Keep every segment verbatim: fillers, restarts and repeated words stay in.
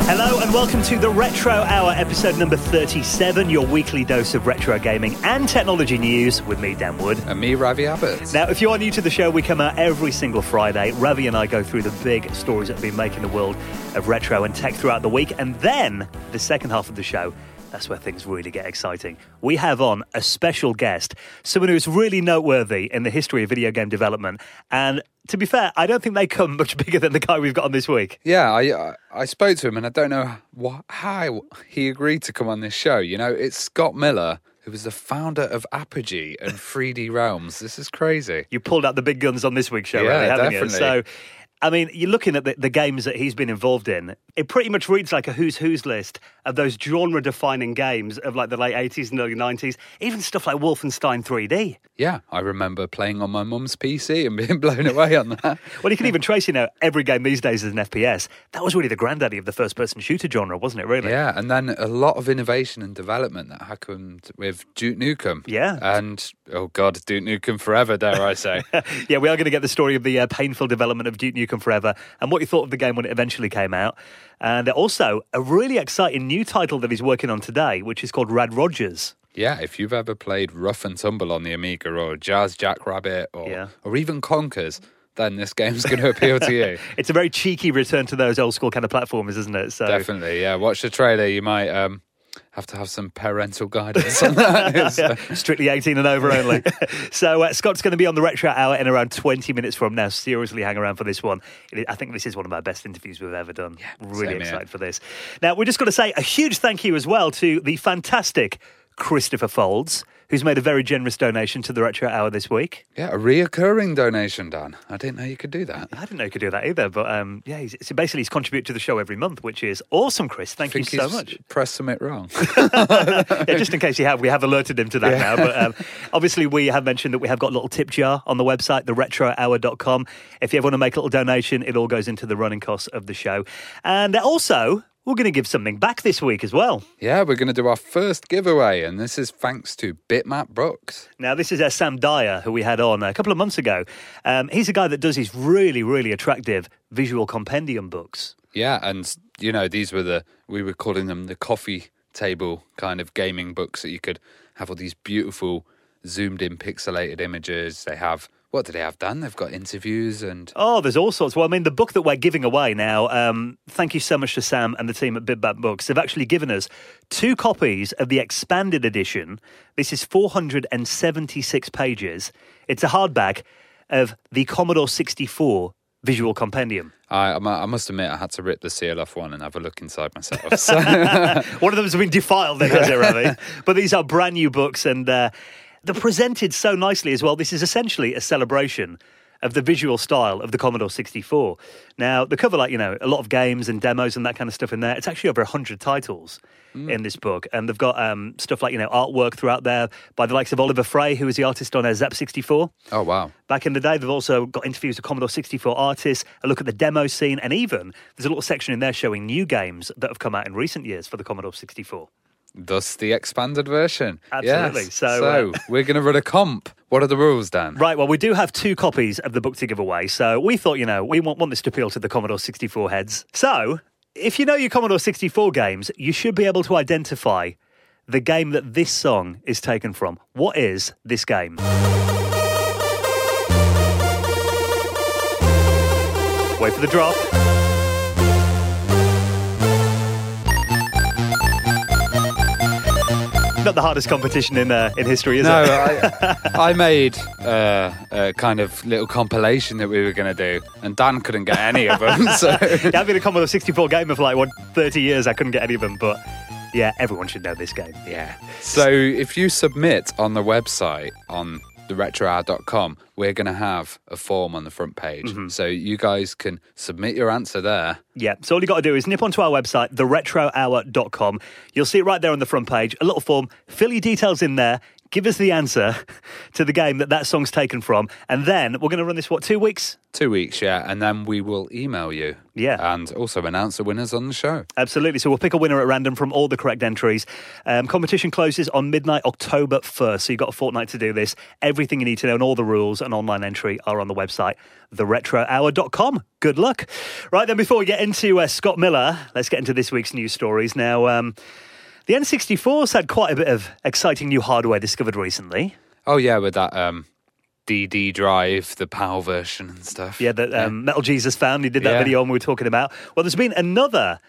Hello and welcome to the Retro Hour, episode number thirty-seven, your weekly dose of retro gaming and technology news with me, Dan Wood. And me, Ravi Abbott. Now, if you are new to the show, we come out every single Friday. Ravi and I go through the big stories that have been making the world of retro and tech throughout the week. And then the second half of the show, that's where things really get exciting. We have on a special guest, someone who's really noteworthy in the history of video game development. And to be fair, I don't think they come much bigger than the guy we've got on this week. Yeah, I I spoke to him and I don't know wh- how he agreed to come on this show. You know, it's Scott Miller, who was the founder of Apogee and three D Realms. This is crazy. You pulled out the big guns on this week's show, yeah, really, haven't definitely. you? So, I mean, you're looking at the, the games that he's been involved in. It pretty much reads like a who's who's list of those genre-defining games of like the late eighties and early nineties, even stuff like Wolfenstein three D. Yeah, I remember playing on my mum's P C and being blown away on that. Well, you can even trace, you know, every game these days is an F P S. That was really the granddaddy of the first-person shooter genre, wasn't it, really? Yeah, and then a lot of innovation and development that happened with Duke Nukem. Yeah. And, oh God, Duke Nukem Forever, dare I say. Yeah, we are going to get the story of the uh, painful development of Duke Nukem Forever and what you thought of the game when it eventually came out. And also a really exciting new title that he's working on today, which is called Rad Rodgers. Yeah, if you've ever played Rough and Tumble on the Amiga or Jazz Jackrabbit or, yeah. or even Conkers, then this game's going to appeal to you. It's a very cheeky return to those old school kind of platformers, isn't it? So definitely, yeah. Watch the trailer. You might um have to have some parental guidance on that. Yeah, strictly eighteen and over only. So uh, Scott's going to be on the Retro Hour in around twenty minutes from now. Seriously, hang around for this one. I think this is one of our best interviews we've ever done. Yeah, really excited here. For this. Now, we're just going to say a huge thank you as well to the fantastic Christopher Folds, who's made a very generous donation to the Retro Hour this week. Yeah, a reoccurring donation, Dan. I didn't know you could do that. I didn't know you could do that either, but um, yeah, he's, so basically he's contributed to the show every month, which is awesome, Chris. Thank you so much. Press submit wrong. Yeah, just in case you have, we have alerted him to that yeah. now. But um, obviously we have mentioned that we have got a little tip jar on the website, the retro hour dot com. If you ever want to make a little donation, it all goes into the running costs of the show. And also, we're going to give something back this week as well. Yeah, we're going to do our first giveaway, and this is thanks to Bitmap Books. Now, this is uh, Sam Dyer, who we had on a couple of months ago. Um, he's a guy that does these really, really attractive visual compendium books. Yeah, and, you know, these were the, we were calling them the coffee table kind of gaming books that you could have all these beautiful zoomed-in pixelated images. They have... What do they have, Dan? They've got interviews and... Oh, there's all sorts. Well, I mean, the book that we're giving away now, um, thank you so much to Sam and the team at Bitmap Books. They've actually given us two copies of the expanded edition. This is four hundred seventy-six pages. It's a hardback of the Commodore sixty-four visual compendium. I, I must admit, I had to rip the seal off one and have a look inside myself. So. One of them's been defiled, then, has it, Ravi? But these are brand new books and... Uh, They're presented so nicely as well. This is essentially a celebration of the visual style of the Commodore sixty-four. Now, they cover, like, you know, a lot of games and demos and that kind of stuff in there. It's actually over one hundred titles mm. in this book. And they've got um, stuff like, you know, artwork throughout there by the likes of Oliver Frey, who was the artist on uh, Zap sixty-four. Oh, wow. Back in the day, they've also got interviews with Commodore sixty-four artists, a look at the demo scene, and even there's a little section in there showing new games that have come out in recent years for the Commodore sixty-four. Thus the expanded version. Absolutely. Yes. So, so uh, we're going to run a comp. What are the rules, Dan? Right, well, we do have two copies of the book to give away. So we thought, you know, we want, want this to appeal to the Commodore sixty-four heads. So if you know your Commodore sixty-four games, you should be able to identify the game that this song is taken from. What is this game? Wait for the drop. Not the hardest competition in uh, in history, is no, it? No, I, I made uh, a kind of little compilation that we were going to do, and Dan couldn't get any of them. So. Yeah, I've been a Commodore sixty-four gamer for like what, thirty years. I couldn't get any of them, but yeah, everyone should know this game. Yeah. So if you submit on the website on the retro hour dot com, we're going to have a form on the front page. Mm-hmm. So you guys can submit your answer there. Yeah, so all you got to do is nip onto our website, the retro hour dot com. You'll see it right there on the front page, a little form, fill your details in there, give us the answer to the game that that song's taken from, and then we're going to run this, what, two weeks? Two weeks, yeah, and then we will email you. Yeah. And also announce the winners on the show. Absolutely, so we'll pick a winner at random from all the correct entries. Um, competition closes on midnight October first, so you've got a fortnight to do this. Everything you need to know and all the rules and online entry are on the website, the retro hour dot com. Good luck. Right, then before we get into uh, Scott Miller, let's get into this week's news stories. Now, um... the N sixty-four's had quite a bit of exciting new hardware discovered recently. Oh, yeah, with that um, D D drive, the PAL version and stuff. Yeah, that um, yeah. Metal Jesus found. He did that yeah. video on we were talking about. Well, there's been another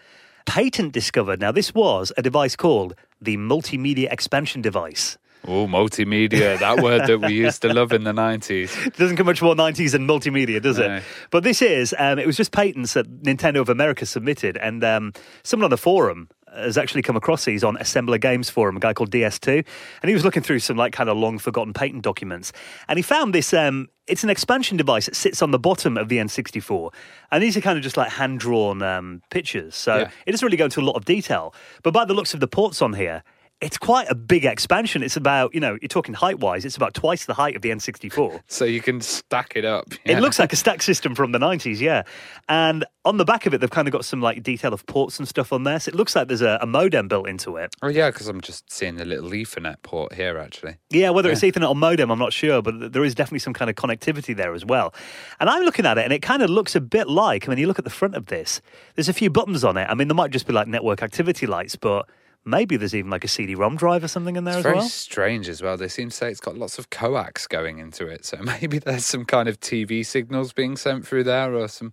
patent discovered. Now, this was a device called the Multimedia Expansion Device. Oh, multimedia, that word that we used to love in the nineties. It doesn't come much more nineties than multimedia, does no. it? But this is, um, it was just patents that Nintendo of America submitted, and um, someone on the forum has actually come across these on Assembler Games Forum, a guy called D S two, and he was looking through some like kind of long-forgotten patent documents, and he found this, um, it's an expansion device that sits on the bottom of the N sixty-four, and these are kind of just like hand-drawn um, pictures, so yeah. it doesn't really go into a lot of detail, but by the looks of the ports on here, it's quite a big expansion. It's about, you know, you're talking height-wise, it's about twice the height of the N sixty-four. So you can stack it up. Yeah. It looks like a stack system from the nineties, yeah. And on the back of it, they've kind of got some, like, detail of ports and stuff on there. So it looks like there's a, a modem built into it. Oh, yeah, because I'm just seeing the little Ethernet port here, actually. Yeah, whether yeah. it's Ethernet or modem, I'm not sure, but there is definitely some kind of connectivity there as well. And I'm looking at it, and it kind of looks a bit like, I mean, you look at the front of this, there's a few buttons on it. I mean, there might just be, like, network activity lights, but maybe there's even like a C D ROM drive or something in there as well. It's very strange as well. They seem to say it's got lots of coax going into it. So maybe there's some kind of T V signals being sent through there or some...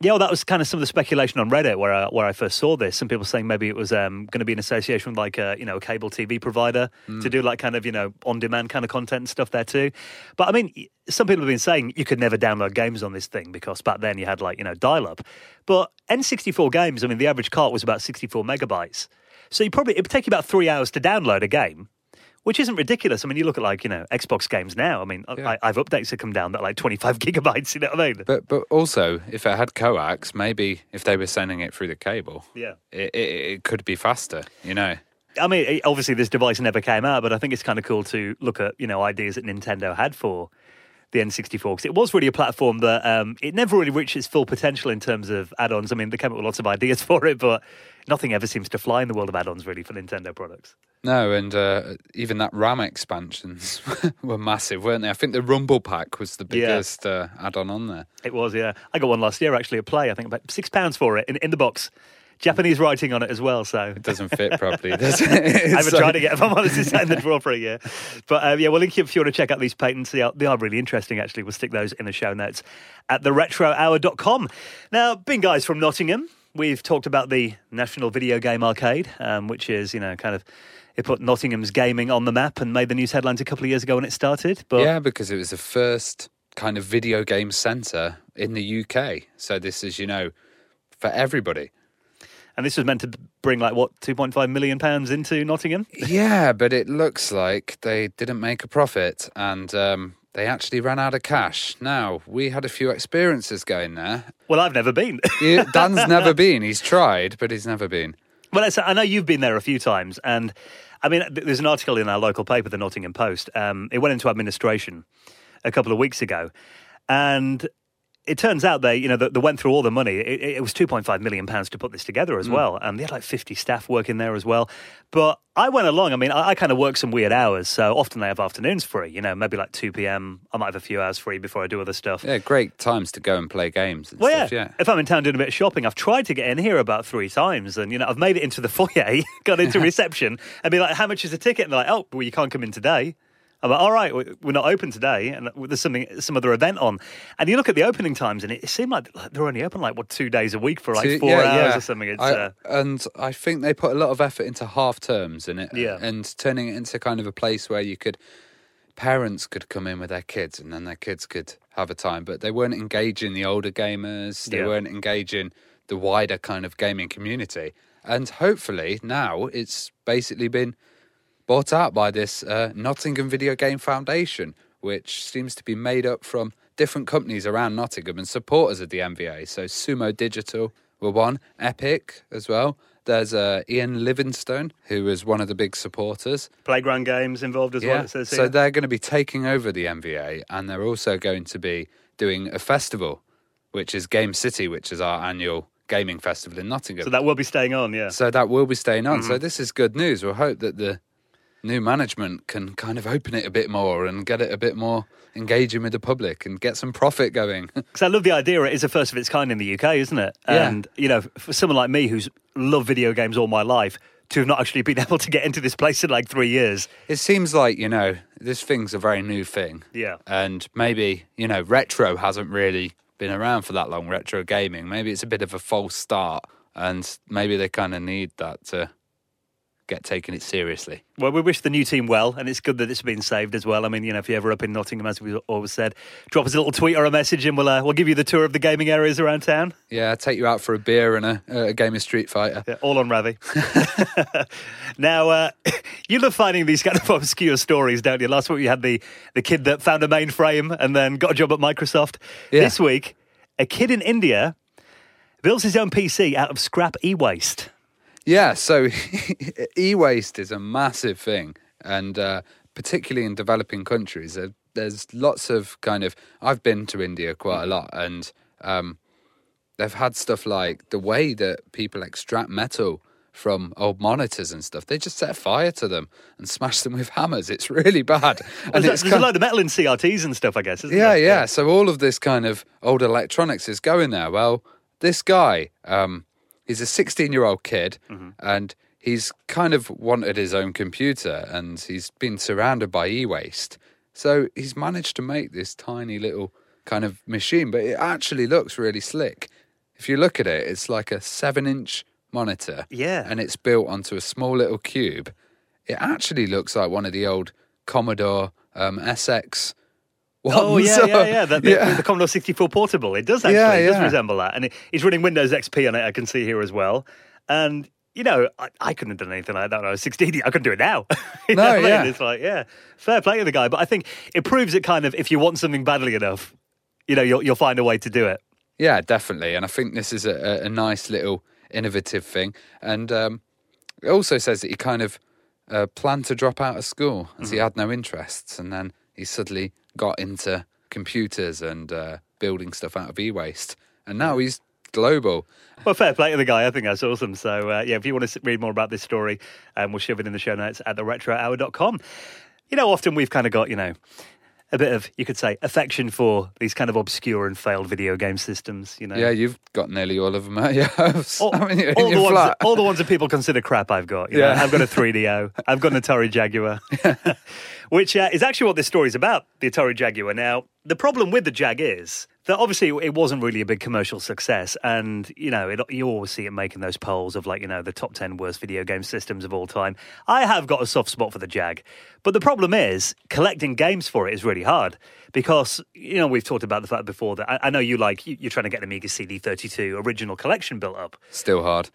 Yeah, well, that was kind of some of the speculation on Reddit where I, where I first saw this. Some people saying maybe it was um, going to be an association with like a, you know, a cable T V provider mm. to do like kind of, you know, on-demand kind of content and stuff there too. But I mean, some people have been saying you could never download games on this thing because back then you had like, you know, dial-up. But N sixty-four games, I mean, the average cart was about sixty-four megabytes. So you probably, it would take you about three hours to download a game, which isn't ridiculous. I mean, you look at like, you know, Xbox games now. I mean, yeah. I, I've updates that come down that like twenty-five gigabytes, you know what I mean? But but also, if it had coax, maybe if they were sending it through the cable, yeah, it, it, it could be faster, you know? I mean, it, obviously this device never came out, but I think it's kind of cool to look at, you know, ideas that Nintendo had for the N sixty-four, because it was really a platform that um, it never really reached its full potential in terms of add-ons. I mean, they came up with lots of ideas for it, but nothing ever seems to fly in the world of add-ons, really, for Nintendo products. No, and uh, even that RAM expansions were massive, weren't they? I think the Rumble Pack was the biggest yeah. uh, add-on on there. It was, yeah. I got one last year, actually, at Play. I think about six pounds for it in, in the box. Japanese writing on it as well, so... It doesn't fit properly, does it? I haven't so... tried it yet, if I'm honest, it's in the drawer for a year. But um, yeah, we'll link you if you want to check out these patents. They are, they are really interesting, actually. We'll stick those in the show notes at the retro hour dot com. Now, being guys from Nottingham, we've talked about the National Video Game Arcade, um, which is, you know, kind of... It put Nottingham's gaming on the map and made the news headlines a couple of years ago when it started. But yeah, because it was the first kind of video game centre in the U K. So this is, you know, for everybody. And this was meant to bring, like, what, two point five million pounds into Nottingham? Yeah, but it looks like they didn't make a profit and um, they actually ran out of cash. Now, we had a few experiences going there. Well, I've never been. Dan's never been. He's tried, but he's never been. Well, I know you've been there a few times. And, I mean, there's an article in our local paper, the Nottingham Post. Um, it went into administration a couple of weeks ago. And... It turns out they, you know, they went through all the money. It, it was two point five million pounds to put this together as mm. well. And they had like fifty staff working there as well. But I went along. I mean, I, I kind of work some weird hours. So often they have afternoons free, you know, maybe like two p.m. I might have a few hours free before I do other stuff. Yeah, great times to go and play games and well, stuff, yeah. yeah. If I'm in town doing a bit of shopping, I've tried to get in here about three times. And, you know, I've made it into the foyer, got into reception and be like, how much is a ticket? And they're like, oh, well, you can't come in today. I'm like, all right, we're not open today, and there's something, some other event on. And you look at the opening times, and it seemed like they're only open, like, what, two days a week for, like, two, four yeah, hours yeah. or something. It's, I, uh... And I think they put a lot of effort into half-terms in it yeah. and turning it into kind of a place where you could... Parents could come in with their kids, and then their kids could have a time. But they weren't engaging the older gamers. They yeah. weren't engaging the wider kind of gaming community. And hopefully now it's basically been... bought out by this uh, Nottingham Video Game Foundation, which seems to be made up from different companies around Nottingham and supporters of the M V A. So Sumo Digital were one, Epic as well. There's uh, Ian Livingstone, who is one of the big supporters. Playground Games involved as yeah. well. It says here. So they're going to be taking over the M V A, and they're also going to be doing a festival, which is Game City, which is our annual gaming festival in Nottingham. So that will be staying on, yeah. So that will be staying on. Mm-hmm. So this is good news. We'll hope that the new management can kind of open it a bit more and get it a bit more engaging with the public and get some profit going. Because I love the idea. It is a first of its kind in the U K, isn't it? Yeah. And, you know, for someone like me who's loved video games all my life, to have not actually been able to get into this place in like three years. It seems like, you know, this thing's a very new thing. Yeah. And maybe, you know, retro hasn't really been around for that long, retro gaming. Maybe it's a bit of a false start, and maybe they kind of need that to get taken it seriously. Well, we wish the new team well, and it's good that it's been saved as well. I mean, you know, if you're ever up in Nottingham, as we've always said, drop us a little tweet or a message and we'll uh, we'll give you the tour of the gaming areas around town. Yeah, take you out for a beer and a, a game of Street Fighter. Yeah, all on Ravi. Now, uh, you love finding these kind of obscure stories, don't you? Last week you had the, the kid that found a mainframe and then got a job at Microsoft. Yeah. This week, a kid in India builds his own P C out of scrap e-waste. Yeah, so e-waste is a massive thing, and uh, particularly in developing countries, uh, there's lots of kind of... I've been to India quite a lot, and um, they've had stuff like the way that people extract metal from old monitors and stuff. They just set fire to them and smash them with hammers. It's really bad. And well, there's it's a load of metal in C R Ts and stuff, I guess, isn't yeah, there? Yeah, yeah. So all of this kind of old electronics is going there. Well, this guy... Um, He's a sixteen-year-old kid, mm-hmm. and he's kind of wanted his own computer, and he's been surrounded by e-waste. So he's managed to make this tiny little kind of machine, but it actually looks really slick. If you look at it, it's like a seven-inch monitor, yeah, and it's built onto a small little cube. It actually looks like one of the old Commodore um, S X What? Oh, yeah, so, yeah, yeah. The, the, yeah. the Commodore sixty-four Portable. It does actually. Yeah, yeah. It does resemble that. And it, it's running Windows X P on it, I can see here as well. And, you know, I, I couldn't have done anything like that when I was sixteen. I couldn't do it now. you no, know yeah. I mean? It's like, yeah, fair play to the guy. But I think it proves it kind of, if you want something badly enough, you know, you'll, you'll find a way to do it. Yeah, definitely. And I think this is a, a nice little innovative thing. And um, it also says that he kind of uh, planned to drop out of school as mm-hmm. he had no interests. And then he suddenly... got into computers and uh, building stuff out of e-waste. And now he's global. Well, fair play to the guy. I think that's awesome. So, uh, yeah, if you want to read more about this story, um, we'll shove it in the show notes at the retro hour dot com. You know, often we've kind of got, you know, a bit of, you could say, affection for these kind of obscure and failed video game systems, you know. Yeah, you've got nearly all of them at your house. All, I mean, in all, your the, flat. Ones that, all the ones that people consider crap I've got. You yeah. know? I've got a three D O. I've got an Atari Jaguar, yeah. which uh, is actually what this story's about, the Atari Jaguar. Now, the problem with the Jag is that obviously it wasn't really a big commercial success, and, you know, it, you always see it making those polls of, like, you know, the top ten worst video game systems of all time. I have got a soft spot for the Jag, but the problem is collecting games for it is really hard because, you know, we've talked about the fact before that I, I know you like, you, you're trying to get an Amiga C D thirty-two original collection built up. Still hard.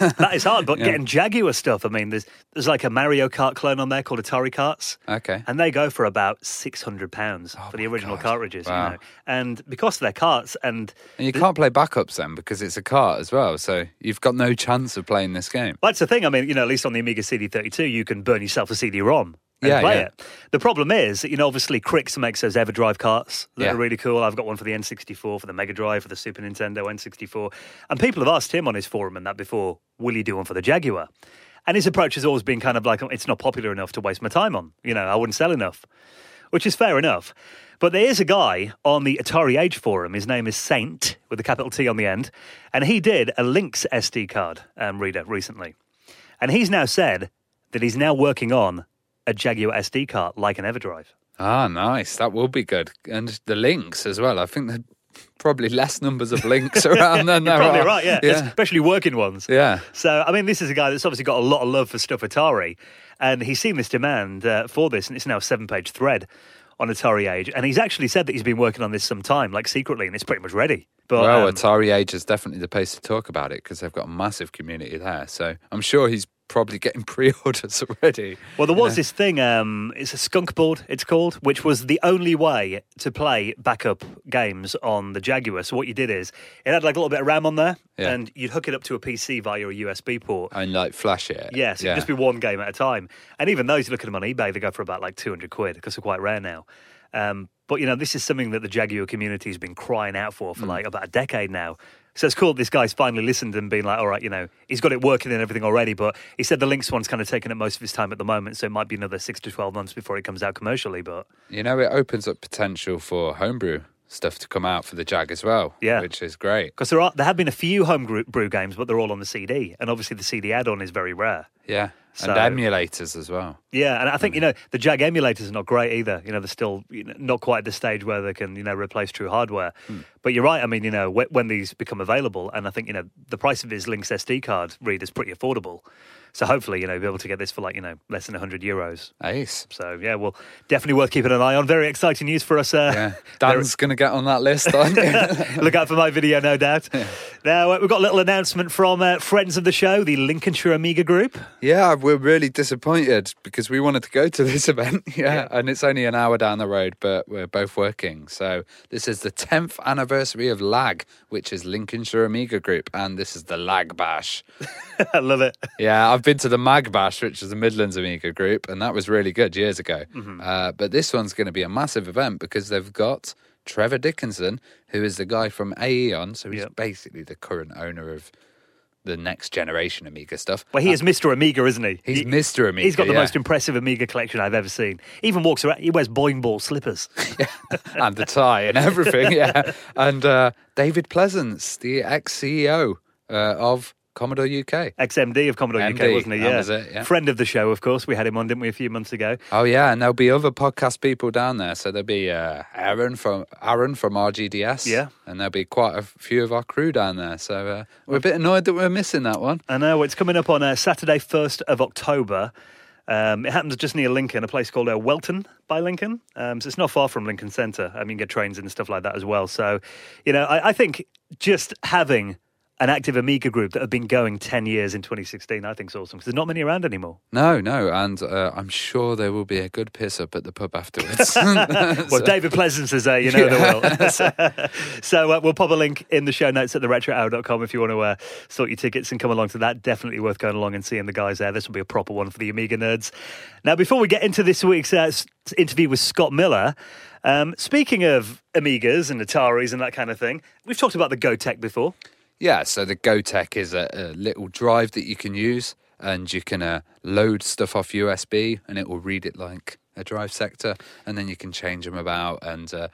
That is hard, but yeah. getting Jaguar stuff, I mean, there's there's like a Mario Kart clone on there called Atari Karts. Okay. And they go for about six hundred pounds oh for the original God. cartridges, wow. you know, and because cost their carts and... And you can't play backups then because it's a cart as well, so you've got no chance of playing this game. That's the thing. I mean, you know, at least on the Amiga C D thirty-two, you can burn yourself a C D ROM and yeah, play yeah. it. The problem is, you know, obviously Crix makes those EverDrive carts that yeah. are really cool. I've got one for the N sixty-four, for the Mega Drive, for the Super Nintendo N sixty-four. And people have asked him on his forum and that before, will you do one for the Jaguar? And his approach has always been kind of like, it's not popular enough to waste my time on. You know, I wouldn't sell enough, which is fair enough. But there is a guy on the Atari Age forum. His name is Saint, with a capital T on the end. And he did a Lynx S D card um, reader recently. And he's now said that he's now working on a Jaguar S D card, like an EverDrive. Ah, nice. That will be good. And the Lynx as well. I think there are probably less numbers of Lynx around than there are. You're probably right, yeah. yeah. Especially working ones. Yeah. So, I mean, this is a guy that's obviously got a lot of love for stuff Atari. And he's seen this demand uh, for this, and it's now a seven-page thread on Atari Age, and he's actually said that he's been working on this some time, like secretly, and it's pretty much ready. But, well, um, Atari Age is definitely the place to talk about it because they've got a massive community there, so I'm sure he's probably getting pre-orders already. Well, there was you know? this thing, um, it's a skunk board, it's called, which was the only way to play backup games on the Jaguar. So what you did is, it had like a little bit of RAM on there, yeah. and you'd hook it up to a P C via your U S B port. And like flash it. Yes, yeah, so yeah. it'd just be one game at a time. And even those, you look at them on eBay, they go for about like two hundred quid, because they're quite rare now. Um, but, you know, this is something that the Jaguar community has been crying out for for mm. like about a decade now. So it's cool this guy's finally listened and been like, all right, you know, he's got it working and everything already, but he said the Lynx one's kind of taken up most of his time at the moment, so it might be another six to twelve months before it comes out commercially, but... You know, it opens up potential for homebrew stuff to come out for the Jag as well, yeah. which is great. Because there are there have been a few homebrew games, but they're all on the C D, and obviously the C D add-on is very rare. Yeah, so, and emulators as well. Yeah, and I think, you know, the Jag emulators are not great either. You know, they're still not quite at the stage where they can, you know, replace true hardware. Mm. But you're right, I mean, you know, when these become available, and I think, you know, the price of his Lynx S D card reader is pretty affordable. So hopefully, you know, be able to get this for like, you know, less than one hundred euros. Ace. So, yeah, well, definitely worth keeping an eye on. Very exciting news for us. Uh, yeah. Dan's going to get on that list, aren't you? Look out for my video, no doubt. Yeah. Now, uh, we've got a little announcement from uh, friends of the show, the Lincolnshire Amiga Group. Yeah, we're really disappointed because we wanted to go to this event. Yeah, yeah. And it's only an hour down the road, but we're both working. So this is the tenth anniversary of L A G, which is Lincolnshire Amiga Group. And this is the L A G Bash. I love it. Yeah, I've been to the Mag Bash, which is the Midlands Amiga Group, and that was really good years ago. Mm-hmm. Uh, but this one's going to be a massive event because they've got Trevor Dickinson, who is the guy from Aeon, so he's yep. basically the current owner of the next generation Amiga stuff. Well, he is Mister Amiga, isn't he? He's he, Mister Amiga, He's got the yeah. most impressive Amiga collection I've ever seen. He even walks around, he wears bowling ball slippers. yeah. And the tie and everything, yeah. And uh, David Pleasance, the ex-C E O uh, of... Commodore U K. Ex-M D of Commodore M D, U K, wasn't he? Yeah. That was it, yeah. Friend of the show, of course. We had him on, didn't we, a few months ago? Oh, yeah, and there'll be other podcast people down there. So there'll be uh, Aaron from Aaron from R G D S. Yeah. And there'll be quite a few of our crew down there. So uh, we're a bit annoyed that we're missing that one. I know. It's coming up on uh, Saturday, first of October. Um, it happens just near Lincoln, a place called uh, Welton by Lincoln. Um, so it's not far from Lincoln Centre. I mean, get trains and stuff like that as well. So, you know, I, I think just having... an active Amiga group that have been going ten years in twenty sixteen, I think is awesome, because there's not many around anymore. No, no, and uh, I'm sure there will be a good piss-up at the pub afterwards. Well, so. David Pleasance is there, you know yeah. there will. So uh, we'll pop a link in the show notes at the retro hour dot com if you want to uh, sort your tickets and come along to that. Definitely worth going along and seeing the guys there. This will be a proper one for the Amiga nerds. Now, before we get into this week's uh, interview with Scott Miller... Um, speaking of Amigas and Ataris and that kind of thing, we've talked about the GoTek before. Yeah, so the GoTek is a, a little drive that you can use, and you can uh, load stuff off U S B, and it will read it like a drive sector, and then you can change them about, and uh,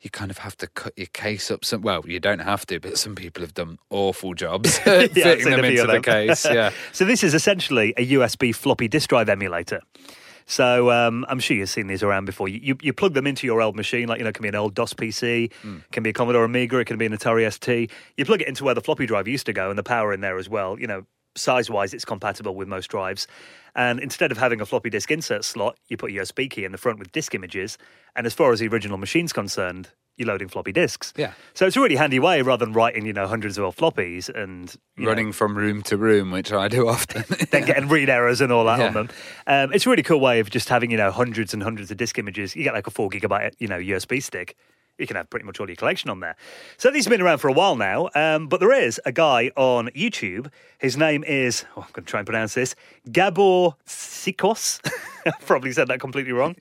you kind of have to cut your case up. Some, well, you don't have to, but some people have done awful jobs yeah, fitting them into them. the case. Yeah. So this is essentially a U S B floppy disk drive emulator. So um, I'm sure you've seen these around before. You, you you plug them into your old machine, like, you know, it can be an old DOS P C, mm. it can be a Commodore Amiga, it can be an Atari S T. You plug it into where the floppy drive used to go and the power in there as well. You know, size-wise, it's compatible with most drives. And instead of having a floppy disk insert slot, you put a U S B key in the front with disk images. And as far as the original machine's concerned, you're loading floppy disks. Yeah. So it's a really handy way rather than writing, you know, hundreds of old floppies and... Running know, from room to room, which I do often. Then getting read errors and all that yeah. on them. Um, it's a really cool way of just having, you know, hundreds and hundreds of disk images. You get like a four gigabyte, you know, U S B stick. You can have pretty much all your collection on there. So these have been around for a while now, um, but there is a guy on YouTube. His name is, oh, I'm going to try and pronounce this, Gabor Sikos. I probably said that completely wrong.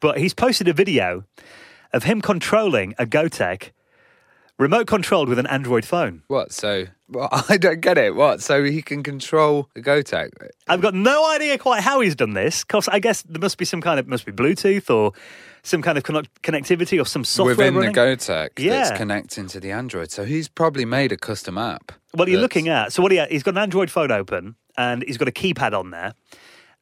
But he's posted a video of him controlling a GoTek, remote-controlled with an Android phone. What, so... Well, I don't get it. What, so he can control a GoTek? I've got no idea quite how he's done this, because I guess there must be some kind of... must be Bluetooth or some kind of connect- connectivity or some software within running. The GoTek yeah. that's connecting to the Android. So he's probably made a custom app. Well, you're that's... looking at... So what he he's got an Android phone open, and he's got a keypad on there,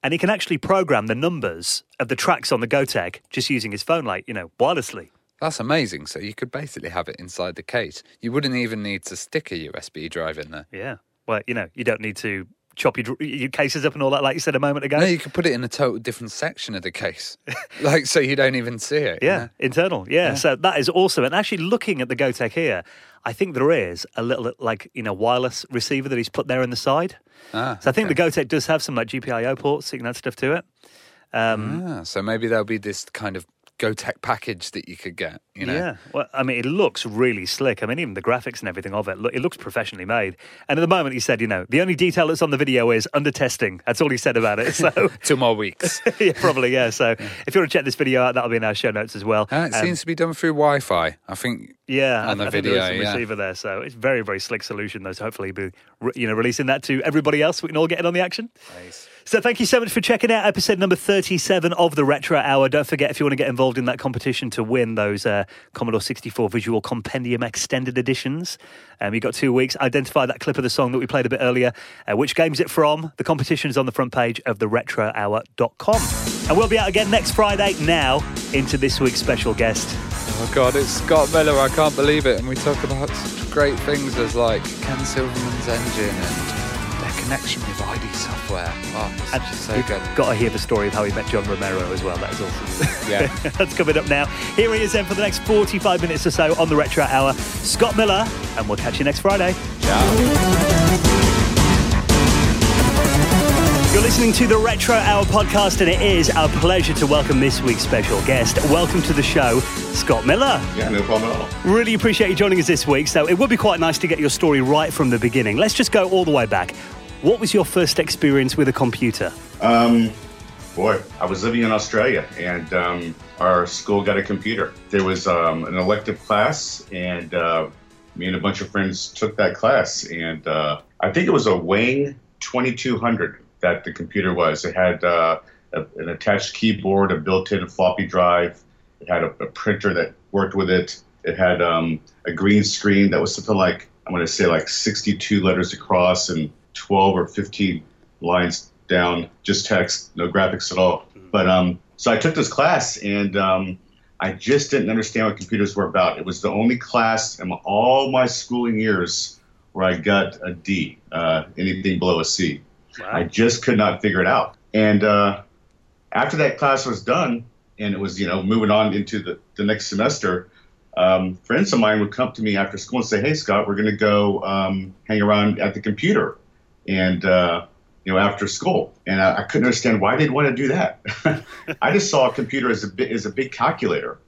and he can actually program the numbers of the tracks on the GoTek just using his phone, like, you know, wirelessly. That's amazing. So you could basically have it inside the case. You wouldn't even need to stick a U S B drive in there. Yeah. Well, you know, you don't need to chop your, your cases up and all that, like you said a moment ago. No, you could put it in a total different section of the case, like so you don't even see it. Yeah, you know? Internal, yeah. yeah. So that is awesome. And actually looking at the GoTek here, I think there is a little, like, you know, wireless receiver that he's put there in the side. Ah, so I think okay. the GoTek does have some, like, G P I O ports, so you can add stuff to it. Um, ah, so maybe there'll be this kind of GoTek package that you could get, you know? Yeah. Well, I mean, it looks really slick. I mean, even the graphics and everything of it, look, it looks professionally made. And at the moment, he said, you know, the only detail that's on the video is under testing. That's all he said about it. So two more weeks. yeah, probably, yeah. So yeah. if you want to check this video out, that'll be in our show notes as well. Uh, it um, seems to be done through Wi-Fi, I think. Yeah, on I, the I video, think there is a receiver yeah. there. So it's a very, very slick solution, though. So hopefully be, you know, releasing that to everybody else. We can all get in on the action. Nice. So thank you so much for checking out episode number thirty-seven of the Retro Hour. Don't forget, if you want to get involved in that competition to win those uh, Commodore sixty-four Visual Compendium Extended Editions, um, you've got two weeks. Identify that clip of the song that we played a bit earlier. Uh, which game's it from? The competition is on the front page of the retro hour dot com. And we'll be out again next Friday. Now, into this week's special guest. Oh, God, it's Scott Miller. I can't believe it. And we talk about such great things as, like, Ken Silverman's engine and connection with I D Software. Oh, and so you've good. Got to hear the story of how he met John Romero as well. That is awesome. Yeah. That's coming up now. Here he is then for the next forty-five minutes or so on the Retro Hour. Scott Miller, and we'll catch you next Friday. Yeah. You're listening to the Retro Hour podcast, and it is our pleasure to welcome this week's special guest. Welcome to the show, Scott Miller. Yeah, no problem at all. Really appreciate you joining us this week. So it would be quite nice to get your story right from the beginning. Let's just go all the way back. What was your first experience with a computer? Um, boy, I was living in Australia, and um, our school got a computer. There was um, an elective class, and uh, me and a bunch of friends took that class. And uh, I think it was a Wang twenty-two hundred that the computer was. It had uh, a, an attached keyboard, a built-in floppy drive. It had a, a printer that worked with it. It had um, a green screen that was something like, I'm going to say like sixty-two letters across and twelve or fifteen lines down, just text, no graphics at all. But um, so I took this class, and um, I just didn't understand what computers were about. It was the only class in all my schooling years where I got a D, uh, anything below a C. Wow. I just could not figure it out. And uh, after that class was done, and it was, you know, moving on into the, the next semester, um, friends of mine would come to me after school and say, hey, Scott, we're going to go um, hang around at the computer. And, uh, you know, after school. And I, I couldn't understand why they'd want to do that. I just saw a computer as a, bi- as a big calculator.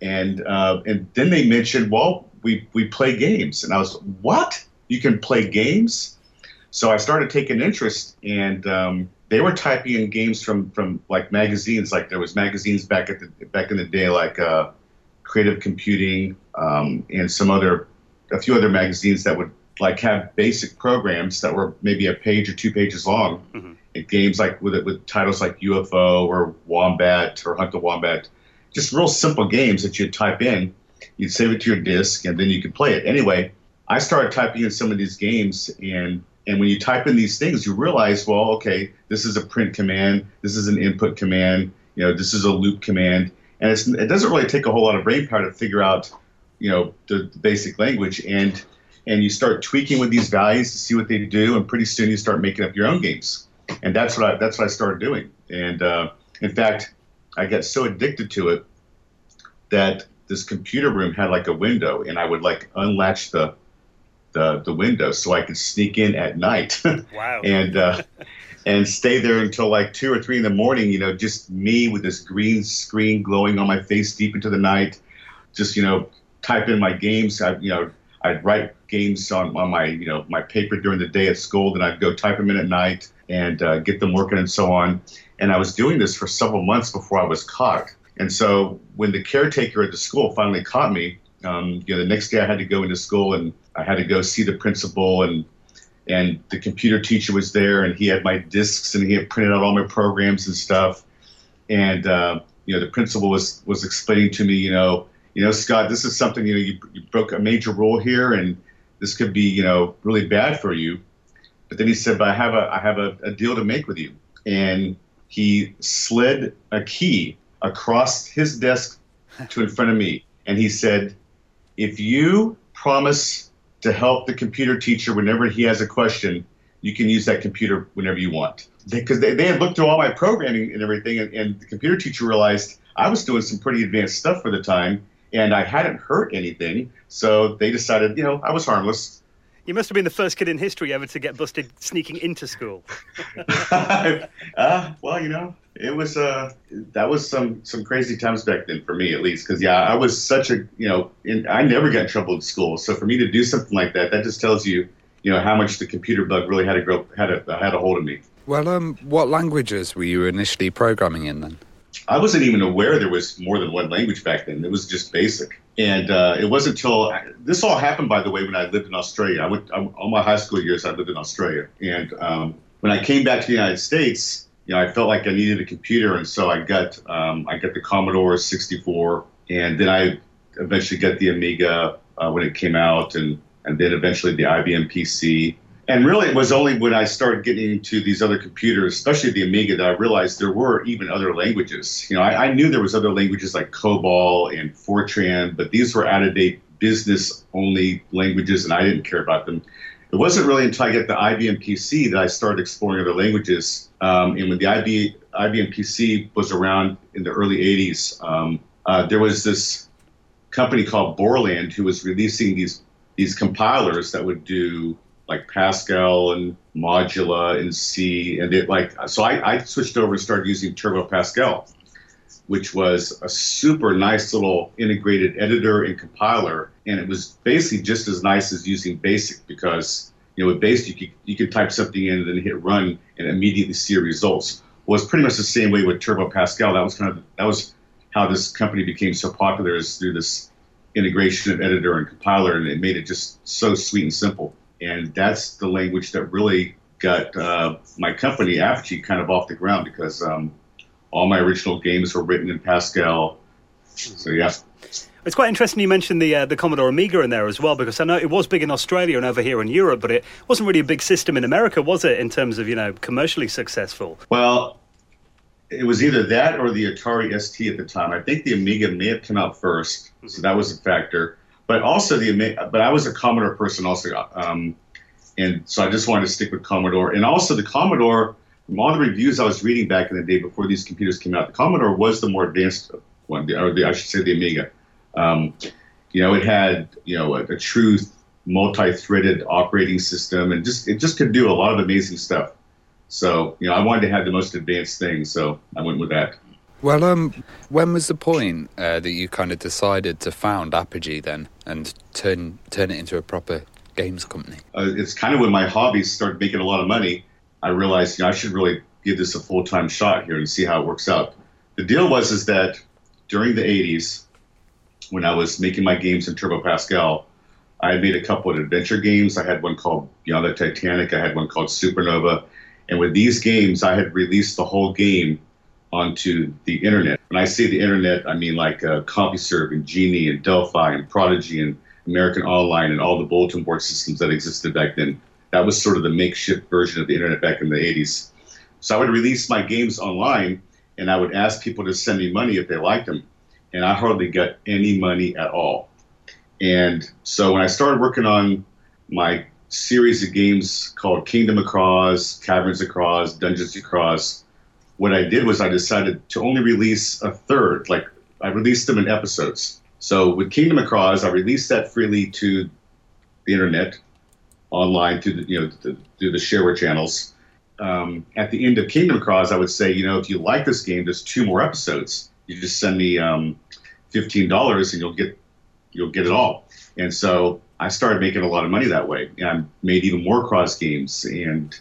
And uh, and then they mentioned, well, we, we play games. And I was, what? You can play games? So I started taking interest. And um, they were typing in games from, from like magazines. Like there was magazines back at the back in the day, like uh, Creative Computing um, and some other, a few other magazines that would like have basic programs that were maybe a page or two pages long, mm-hmm. and games like with with titles like U F O or Wombat or Hunt the Wombat, just real simple games that you'd type in, you'd save it to your disk, and then you could play it. Anyway, I started typing in some of these games, and, and when you type in these things, you realize, well, okay, this is a print command, this is an input command, you know, this is a loop command, and it's, it doesn't really take a whole lot of brain power to figure out, you know, the, the basic language, and and you start tweaking with these values to see what they do, and pretty soon you start making up your own games. And that's what I, that's what I started doing. And uh, in fact, I got so addicted to it that this computer room had like a window, and I would like unlatch the the, the window so I could sneak in at night. Wow. and uh, and stay there until like two or three in the morning, you know, just me with this green screen glowing on my face deep into the night, just, you know, type in my games, I, you know, I'd write games on, on my, you know, my paper during the day at school. Then I'd go type them in at night and uh, get them working and so on. And I was doing this for several months before I was caught. And so when the caretaker at the school finally caught me, um, you know, the next day I had to go into school and I had to go see the principal, and and the computer teacher was there, and he had my discs and he had printed out all my programs and stuff. And uh, you know, the principal was was explaining to me, you know, you know, Scott, this is something, you know, you, you broke a major rule here, and this could be, you know, really bad for you. But then he said, but I have a I have a, a deal to make with you. And he slid a key across his desk to in front of me. And he said, if you promise to help the computer teacher whenever he has a question, you can use that computer whenever you want. Because they, they, they had looked through all my programming and everything, and, and the computer teacher realized I was doing some pretty advanced stuff for the time, and I hadn't hurt anything, so they decided, you know, I was harmless. You must have been the first kid in history ever to get busted sneaking into school. uh, well, you know, it was uh, that was some, some crazy times back then for me, at least, because yeah, I was such a you know, in, I never got in trouble in school. So for me to do something like that, that just tells you, you know, how much the computer bug really had a grow, had a had a hold of me. Well, um, what languages were you initially programming in then? I wasn't even aware there was more than one language back then. It was just BASIC. And uh, it wasn't until – this all happened, by the way, when I lived in Australia. I went I, All my high school years, I lived in Australia. And um, when I came back to the United States, you know, I felt like I needed a computer. And so I got um, I got the Commodore sixty-four. And then I eventually got the Amiga uh, when it came out, and, and then eventually the I B M P C. And really it was only when I started getting into these other computers, especially the Amiga, that I realized there were even other languages. You know, I, I knew there was other languages like COBOL and Fortran, but these were out-of-date business-only languages, and I didn't care about them. It wasn't really until I got the I B M P C that I started exploring other languages. Um, and when the I B, I B M P C was around in the early eighties, um, uh, there was this company called Borland who was releasing these these compilers that would do like Pascal and Modula and C, and it like so I, I switched over and started using Turbo Pascal, which was a super nice little integrated editor and compiler, and it was basically just as nice as using BASIC because you know with BASIC you could, you could type something in and then hit run and immediately see your results. Well, it's pretty much the same way with Turbo Pascal. That was kind of that was how this company became so popular, is through this integration of editor and compiler, and it made it just so sweet and simple. And that's the language that really got uh, my company, Apogee, kind of off the ground because um, all my original games were written in Pascal. So, yeah. It's quite interesting you mentioned the uh, the Commodore Amiga in there as well, because I know it was big in Australia and over here in Europe, but it wasn't really a big system in America, was it, in terms of, you know, commercially successful? Well, it was either that or the Atari S T at the time. I think the Amiga may have come out first, so that was a factor. But also the but I was a Commodore person also, um, and so I just wanted to stick with Commodore. And also the Commodore, from all the reviews I was reading back in the day before these computers came out, the Commodore was the more advanced one, or the, I should say the Amiga. Um, you know, it had you know a, a true multi-threaded operating system, and just it just could do a lot of amazing stuff. So you know, I wanted to have the most advanced thing, so I went with that. Well, um, when was the point uh, that you kind of decided to found Apogee then and turn turn it into a proper games company? Uh, it's kind of when my hobbies started making a lot of money. I realized you know, I should really give this a full-time shot here and see how it works out. The deal was is that during the eighties, when I was making my games in Turbo Pascal, I had made a couple of adventure games. I had one called Beyond the Titanic. I had one called Supernova. And with these games, I had released the whole game onto the internet. When I say the internet, I mean like uh, CompuServe and Genie and Delphi and Prodigy and American Online and all the bulletin board systems that existed back then. That was sort of the makeshift version of the internet back in the eighties. So I would release my games online, and I would ask people to send me money if they liked them. And I hardly got any money at all. And so when I started working on my series of games called Kingdom of Cross, Caverns of Cross, Dungeons of Cross, what I did was I decided to only release a third. Like, I released them in episodes. So with Kingdom of Cross, I released that freely to the internet, online, through the, you know, the, through the shareware channels. Um, at the end of Kingdom of Cross, I would say, you know, if you like this game, there's two more episodes. You just send me um, fifteen dollars and you'll get you'll get it all. And so I started making a lot of money that way. And I made even more Cross games, and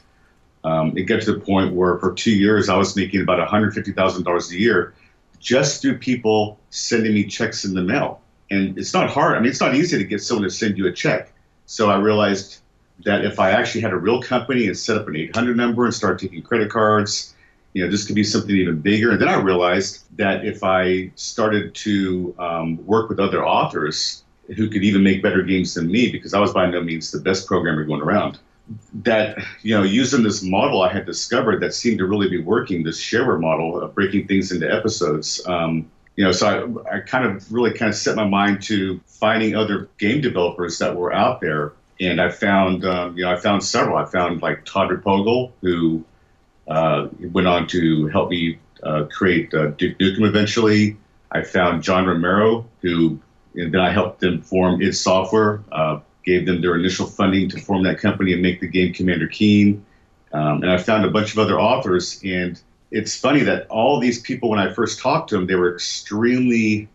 Um, it got to the point where for two years I was making about one hundred fifty thousand dollars a year just through people sending me checks in the mail. And it's not hard. I mean, it's not easy to get someone to send you a check. So I realized that if I actually had a real company and set up an eight hundred number and started taking credit cards, you know, this could be something even bigger. And then I realized that if I started to um, work with other authors who could even make better games than me, because I was by no means the best programmer going around, that, you know, using this model I had discovered that seemed to really be working, this shareware model of breaking things into episodes. Um, you know, so I, I kind of really kind of set my mind to finding other game developers that were out there And I found, um, you know, I found several. I found like Todd Repogle, who uh, went on to help me uh, create uh, Duke Nukem eventually. I found John Romero, who and then I helped them form id Software, uh, gave them their initial funding to form that company and make the game Commander Keen. Um, and I found a bunch of other authors. And it's funny that all these people, when I first talked to them, they were extremely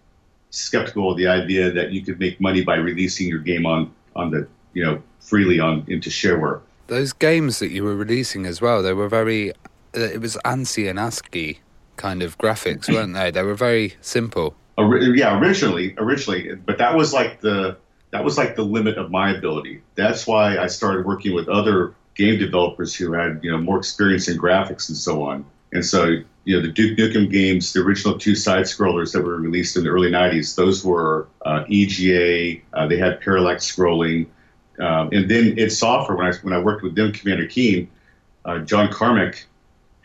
skeptical of the idea that you could make money by releasing your game on, on the, you know, freely on into shareware. Those games that you were releasing as well, they were very, it was ANSI and ASCII kind of graphics, weren't they? They were very simple. Or, yeah, originally, originally, but that was like the that was like the limit of my ability. That's why I started working with other game developers who had, you know, more experience in graphics and so on. And so, you know, the Duke Nukem games, the original two side scrollers that were released in the early nineties, those were uh, E G A. Uh, they had parallax scrolling, um, and then id Software. When I when I worked with them, Commander Keen, uh, John Carmack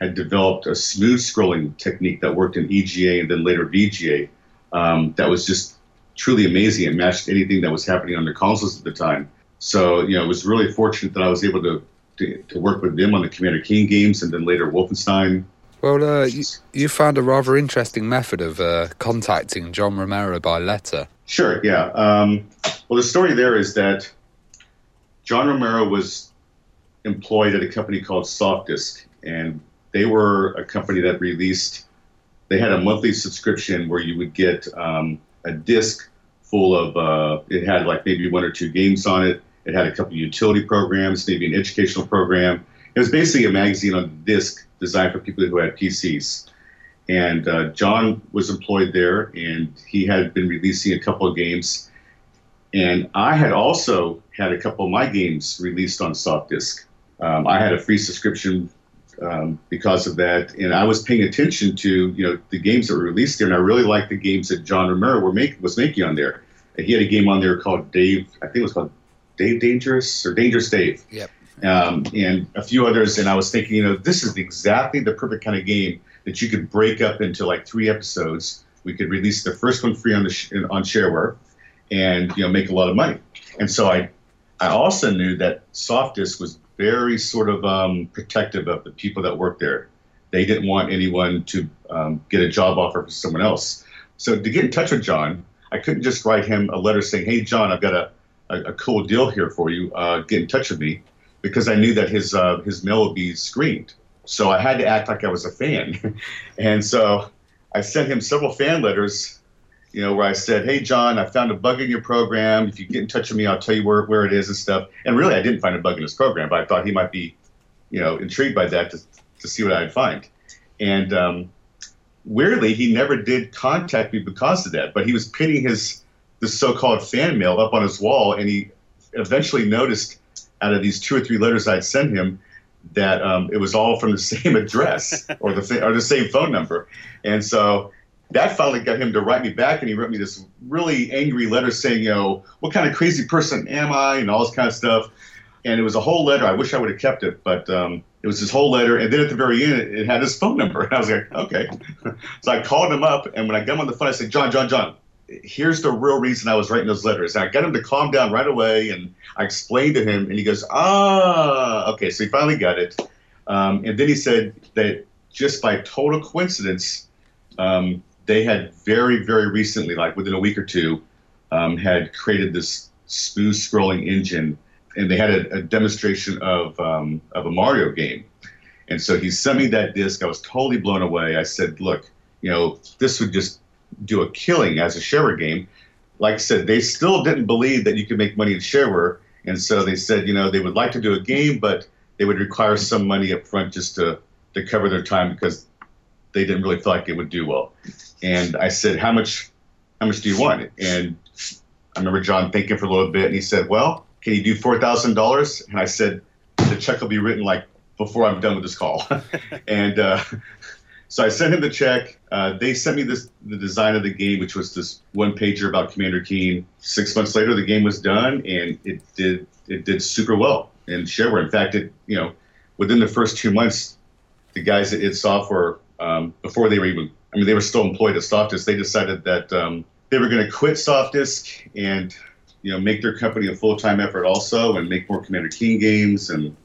had developed a smooth scrolling technique that worked in E G A and then later V G A. Um, that was just truly amazing. It matched anything that was happening on the consoles at the time. So, you know, it was really fortunate that I was able to, to, to work with them on the Commander Keen games and then later Wolfenstein. Well, uh, you, you found a rather interesting method of uh, contacting John Romero by letter. Sure, yeah. Um, well, the story there is that John Romero was employed at a company called Softdisk, and they were a company that released... They had a monthly subscription where you would get um, a disc full of, uh, it had like maybe one or two games on it. It had a couple of utility programs, maybe an educational program. It was basically a magazine on disc designed for people who had P Cs. And uh, John was employed there, and he had been releasing a couple of games. And I had also had a couple of my games released on Softdisk. Um, I had a free subscription Um, because of that, and I was paying attention to, you know, the games that were released there, and I really liked the games that John Romero were make, was making on there. And he had a game on there called Dave, I think it was called Dave Dangerous, or Dangerous Dave, yep. um, and a few others, and I was thinking, you know, this is exactly the perfect kind of game that you could break up into like three episodes. We could release the first one free on the sh- on shareware and, you know, make a lot of money. And so I, I also knew that Softdisk was very sort of um, protective of the people that worked there. They didn't want anyone to um, get a job offer for someone else. So to get in touch with John, I couldn't just write him a letter saying, hey, John, I've got a, a, a cool deal here for you. Uh, get in touch with me, because I knew that his uh, his mail would be screened. So I had to act like I was a fan. And so I sent him several fan letters, you know, where I said, hey, John, I found a bug in your program. If you get in touch with me, I'll tell you where, where it is and stuff. And really, I didn't find a bug in his program, but I thought he might be, you know, intrigued by that to, to see what I'd find. And um, weirdly, he never did contact me because of that, but he was pinning his the so-called fan mail up on his wall, and he eventually noticed out of these two or three letters I'd sent him that um, it was all from the same address or the or the same phone number. And so... that finally got him to write me back, and he wrote me this really angry letter saying, you know, what kind of crazy person am I, and all this kind of stuff. And it was a whole letter. I wish I would have kept it, but um, it was this whole letter. And then at the very end, it had his phone number. And I was like, okay. So I called him up, and when I got him on the phone, I said, John, John, John, here's the real reason I was writing those letters. And I got him to calm down right away, and I explained to him, and he goes, ah, okay. So he finally got it. Um, and then he said that just by total coincidence, um, they had very, very recently, like within a week or two, um, had created this smooth scrolling engine, and they had a, a demonstration of um, of a Mario game. And so he sent me that disc. I was totally blown away. I said, look, you know, this would just do a killing as a shareware game. Like I said, they still didn't believe that you could make money in shareware. And so they said, you know, they would like to do a game, but they would require some money up front just to, to cover their time, because they didn't really feel like it would do well. And I said, how much how much do you want? And I remember John thinking for a little bit, and he said, well, can you do four thousand dollars? And I said, the check will be written like before I'm done with this call. And uh, so I sent him the check. Uh, they sent me this the design of the game, which was this one-pager about Commander Keen. Six months later, the game was done, and it did it did super well in shareware. In fact, it you know within the first two months, the guys at id Software, Um, before they were even, I mean, they were still employed at Softdisk. They decided that um, they were going to quit Softdisk and, you know, make their company a full-time effort also and make more Commander Keen games, and, you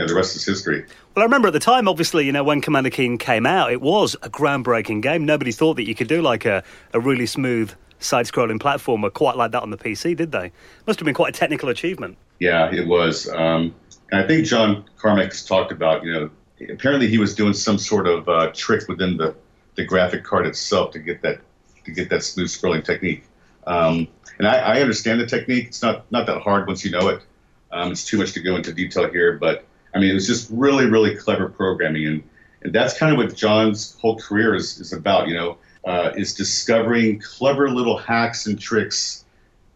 know, the rest is history. Well, I remember at the time, obviously, you know, when Commander Keen came out, it was a groundbreaking game. Nobody thought that you could do, like, a, a really smooth side-scrolling platformer quite like that on the P C, did they? Must have been quite a technical achievement. Yeah, it was. Um, and I think John Carmack's talked about, you know, apparently he was doing some sort of uh, trick within the, the graphic card itself to get that to get that smooth scrolling technique. Um, and I, I understand the technique. It's not, not that hard once you know it. Um, it's too much to go into detail here, but I mean, it was just really, really clever programming. And, and that's kind of what John's whole career is, is about, you know, uh, is discovering clever little hacks and tricks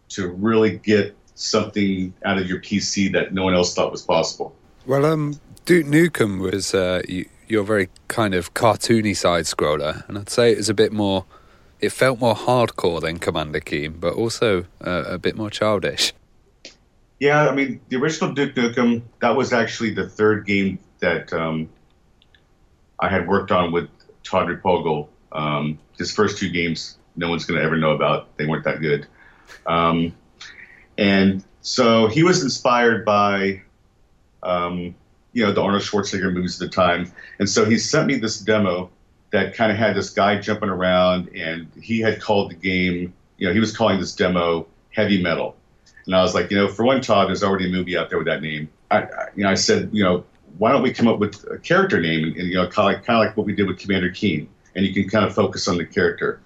to really get something out of your P C that no one else thought was possible. Well, um, Duke Nukem was uh, you, your very kind of cartoony side-scroller, and I'd say it was a bit more... It felt more hardcore than Commander Keen, but also uh, a bit more childish. Yeah, I mean, the original Duke Nukem, that was actually the third game that um, I had worked on with Todd Repogle. Um, his first two games, no one's going to ever know about. They weren't that good. Um, and so he was inspired by, um, you know, the Arnold Schwarzenegger movies at the time. And so he sent me this demo that kind of had this guy jumping around, and he had called the game, you know, he was calling this demo Heavy Metal. And I was like, you know, for one, Todd, there's already a movie out there with that name. I, I you know, I said, you know, why don't we come up with a character name, and, and you know, kind of, kind of like what we did with Commander Keen, and you can kind of focus on the character.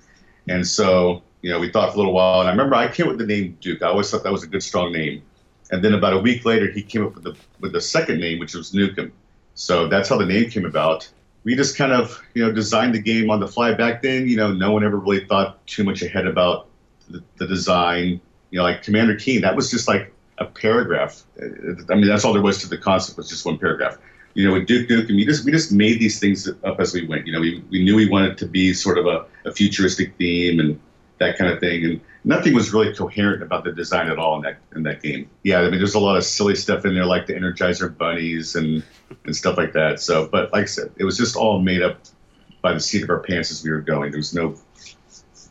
And so, you know, we thought for a little while, and I remember I came up with the name Duke. I always thought that was a good, strong name. And then about a week later, he came up with the, with the second name, which was Nukem. So that's how the name came about. We just kind of, you know, designed the game on the fly back then. You know, no one ever really thought too much ahead about the, the design. You know, like Commander Keen, that was just like a paragraph. I mean, that's all there was to the concept, was just one paragraph. You know, with Duke Nukem, we just we just made these things up as we went. You know, we, we knew we wanted to be sort of a, a futuristic theme and that kind of thing. And nothing was really coherent about the design at all in that in that game. Yeah, I mean, there's a lot of silly stuff in there, like the Energizer bunnies and, and stuff like that. So, but like I said, it was just all made up by the seat of our pants as we were going. There was no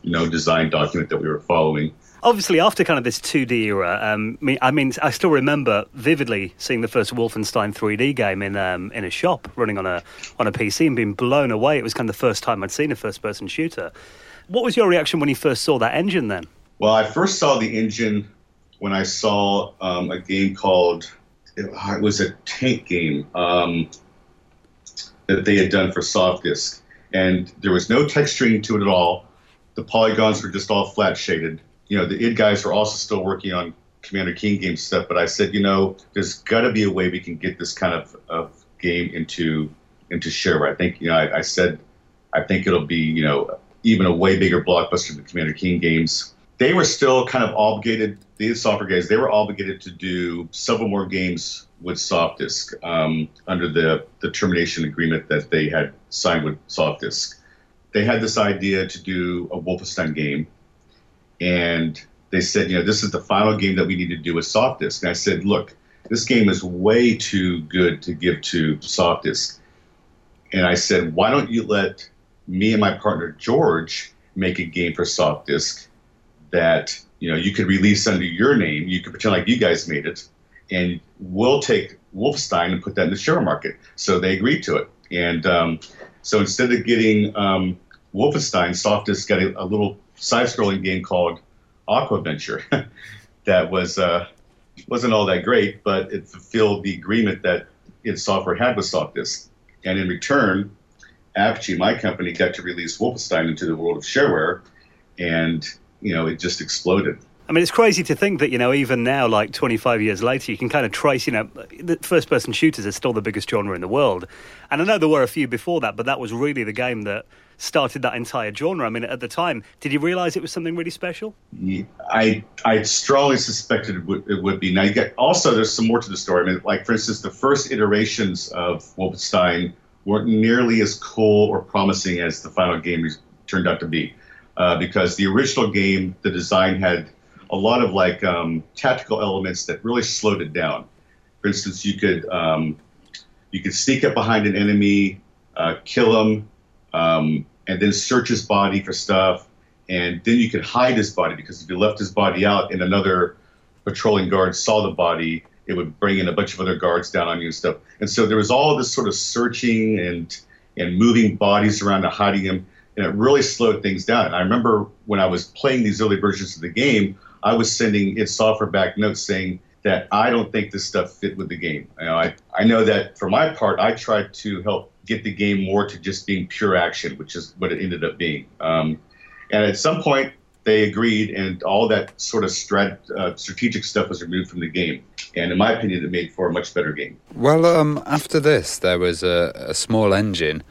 no design document that we were following. Obviously, after kind of this two D era, um, I mean, I mean, I still remember vividly seeing the first Wolfenstein three D game in um, in a shop running on a on a P C and being blown away. It was kind of the first time I'd seen a first-person shooter. What was your reaction when you first saw that engine then? Well, I first saw the engine when I saw um, a game called, it was a tank game um, that they had done for Softdisk. And there was no texturing to it at all. The polygons were just all flat shaded. You know, the id guys were also still working on Commander Keen game stuff, but I said, you know, there's got to be a way we can get this kind of, of game into into shareware. I think, you know, I, I said, I think it'll be, you know, even a way bigger blockbuster than Commander Keen games. They were still kind of obligated, the software guys, they were obligated to do several more games with Softdisk um, under the, the termination agreement that they had signed with Softdisk. They had this idea to do a Wolfenstein game. And they said, you know, this is the final game that we need to do with Softdisk. And I said, look, this game is way too good to give to Softdisk. And I said, why don't you let me and my partner George make a game for Softdisk that, you know, you could release under your name, you could pretend like you guys made it, and we'll take Wolfenstein and put that in the share market. So they agreed to it. And um, so instead of getting um, Wolfenstein, Softdisk got a, a little side-scrolling game called Aquaventure that was, uh, wasn't all that great, but it fulfilled the agreement that id Software had with Softdisk. And in return, Apogee, my company, got to release Wolfenstein into the world of shareware, and you know, it just exploded. I mean, it's crazy to think that, you know, even now, like twenty-five years later, you can kind of trace, you know, the first-person shooters are still the biggest genre in the world. And I know there were a few before that, but that was really the game that started that entire genre. I mean, at the time, did you realize it was something really special? Yeah, I I strongly suspected it would, it would be. Now, you get, also, there's some more to the story. I mean, like, for instance, the first iterations of Wolfenstein weren't nearly as cool or promising as the final game turned out to be. Uh, because the original game, the design had a lot of like um, tactical elements that really slowed it down. For instance, you could um, you could sneak up behind an enemy, uh, kill him, um, and then search his body for stuff, and then you could hide his body, because if you left his body out in another patrolling guards saw the body, it would bring in a bunch of other guards down on you and stuff. And so there was all this sort of searching and and moving bodies around and hiding them, and it really slowed things down. And I remember when I was playing these early versions of the game, I was sending id Software back notes saying that I don't think this stuff fit with the game. You know, I, I know that for my part, I tried to help get the game more to just being pure action, which is what it ended up being. Um, and at some point, they agreed, and all that sort of strat, uh, strategic stuff was removed from the game. And in my opinion, it made for a much better game. Well, um, after this, there was a, a small engine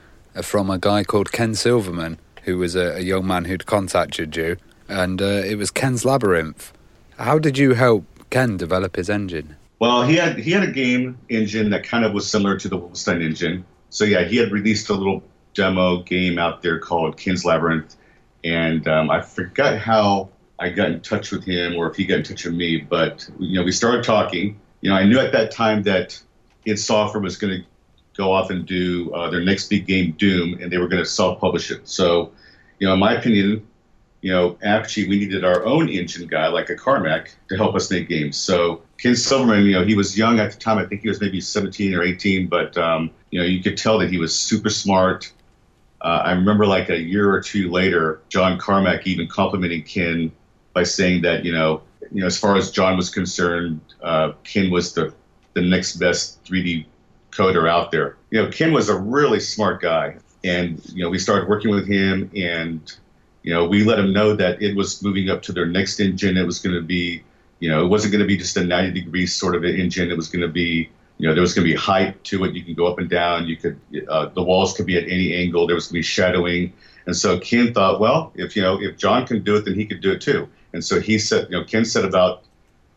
from a guy called Ken Silverman, who was a, a young man who'd contacted you, and uh, it was Ken's Labyrinth. How did you help Ken develop his engine? Well, he had he had a game engine that kind of was similar to the Wolfenstein engine. So yeah, he had released a little demo game out there called Ken's Labyrinth, and um, I forgot how I got in touch with him or if he got in touch with me, but you know, we started talking. You know, I knew at that time that id Software was going to go off and do uh, their next big game, Doom, and they were going to self-publish it. So, you know, in my opinion, you know, Apogee, we needed our own engine guy, like a Carmack, to help us make games. So Ken Silverman, you know, he was young at the time. I think he was maybe seventeen or eighteen, but, um, you know, you could tell that he was super smart. Uh, I remember like a year or two later, John Carmack even complimenting Ken by saying that, you know, you know, as far as John was concerned, uh, Ken was the, the next best three D coder out there. You know, Ken was a really smart guy. And, you know, we started working with him, and you know, we let them know that it was moving up to their next engine. It was going to be, you know, it wasn't going to be just a ninety degree sort of an engine. It was going to be, you know, there was going to be height to it. You can go up and down. You could, uh, the walls could be at any angle. There was going to be shadowing. And so Ken thought, well, if, you know, if John can do it, then he could do it too. And so he said, you know, Ken set about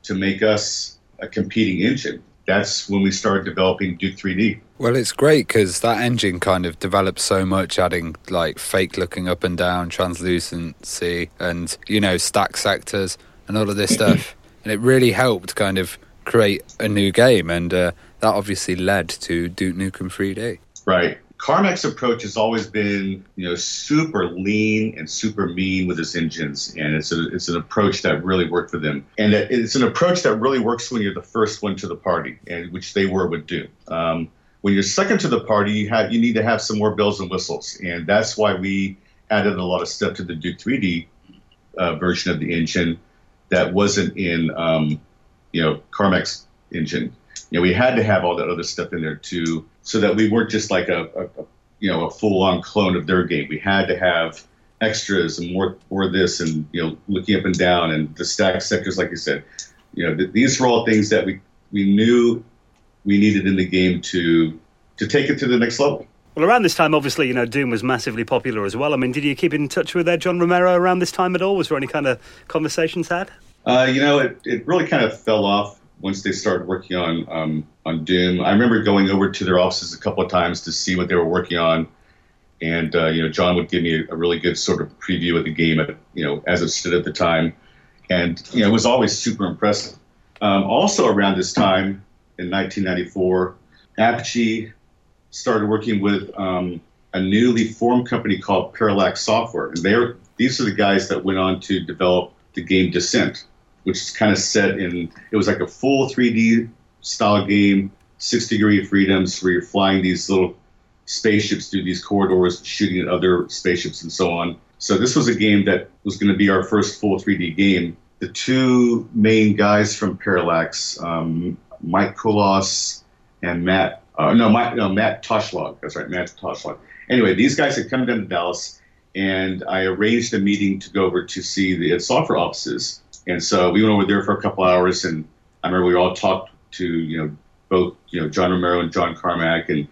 to make us a competing engine. That's when we started developing Duke three D. Well, it's great because that engine kind of developed so much, adding like fake looking up and down, translucency, and, you know, stack sectors and all of this stuff. And it really helped kind of create a new game. And uh, that obviously led to Duke Nukem three D. Right. Carmack's approach has always been, you know, super lean and super mean with his engines, and it's a, it's an approach that really worked for them, and it's an approach that really works when you're the first one to the party, and which they were with Doom. Um, when you're second to the party, you have you need to have some more bells and whistles, and that's why we added a lot of stuff to the Duke three D uh, version of the engine that wasn't in, um, you know, Carmack's engine. You know, we had to have all that other stuff in there too, so that we weren't just like a, a, a you know, a full-on clone of their game. We had to have extras and more, more of this, and, you know, looking up and down and the stack sectors, like you said. You know, th- these were all things that we we knew we needed in the game to to take it to the next level. Well, around this time, obviously, you know, Doom was massively popular as well. I mean, did you keep in touch with uh, John Romero around this time at all? Was there any kind of conversations had? Uh, you know, it, it really kind of fell off once they started working on um, on Doom. I remember going over to their offices a couple of times to see what they were working on, and uh, you know, John would give me a, a really good sort of preview of the game, at, you know, as it stood at the time, and you know, it was always super impressive. Um, also around this time in nineteen ninety-four, Apogee started working with um, a newly formed company called Parallax Software, and they're these are the guys that went on to develop the game Descent, which is kind of set in, it was like a full three D style game, six degree of freedoms, where you're flying these little spaceships through these corridors, shooting at other spaceships and so on. So this was a game that was going to be our first full three D game. The two main guys from Parallax, um, Mike Kolos and Matt, uh, no, Mike, no, Matt Toshlog, that's right, Matt Toshlog. Anyway, these guys had come down to Dallas, and I arranged a meeting to go over to see the id Software offices. And so we went over there for a couple hours, and I remember we all talked to, you know, both, you know, John Romero and John Carmack, and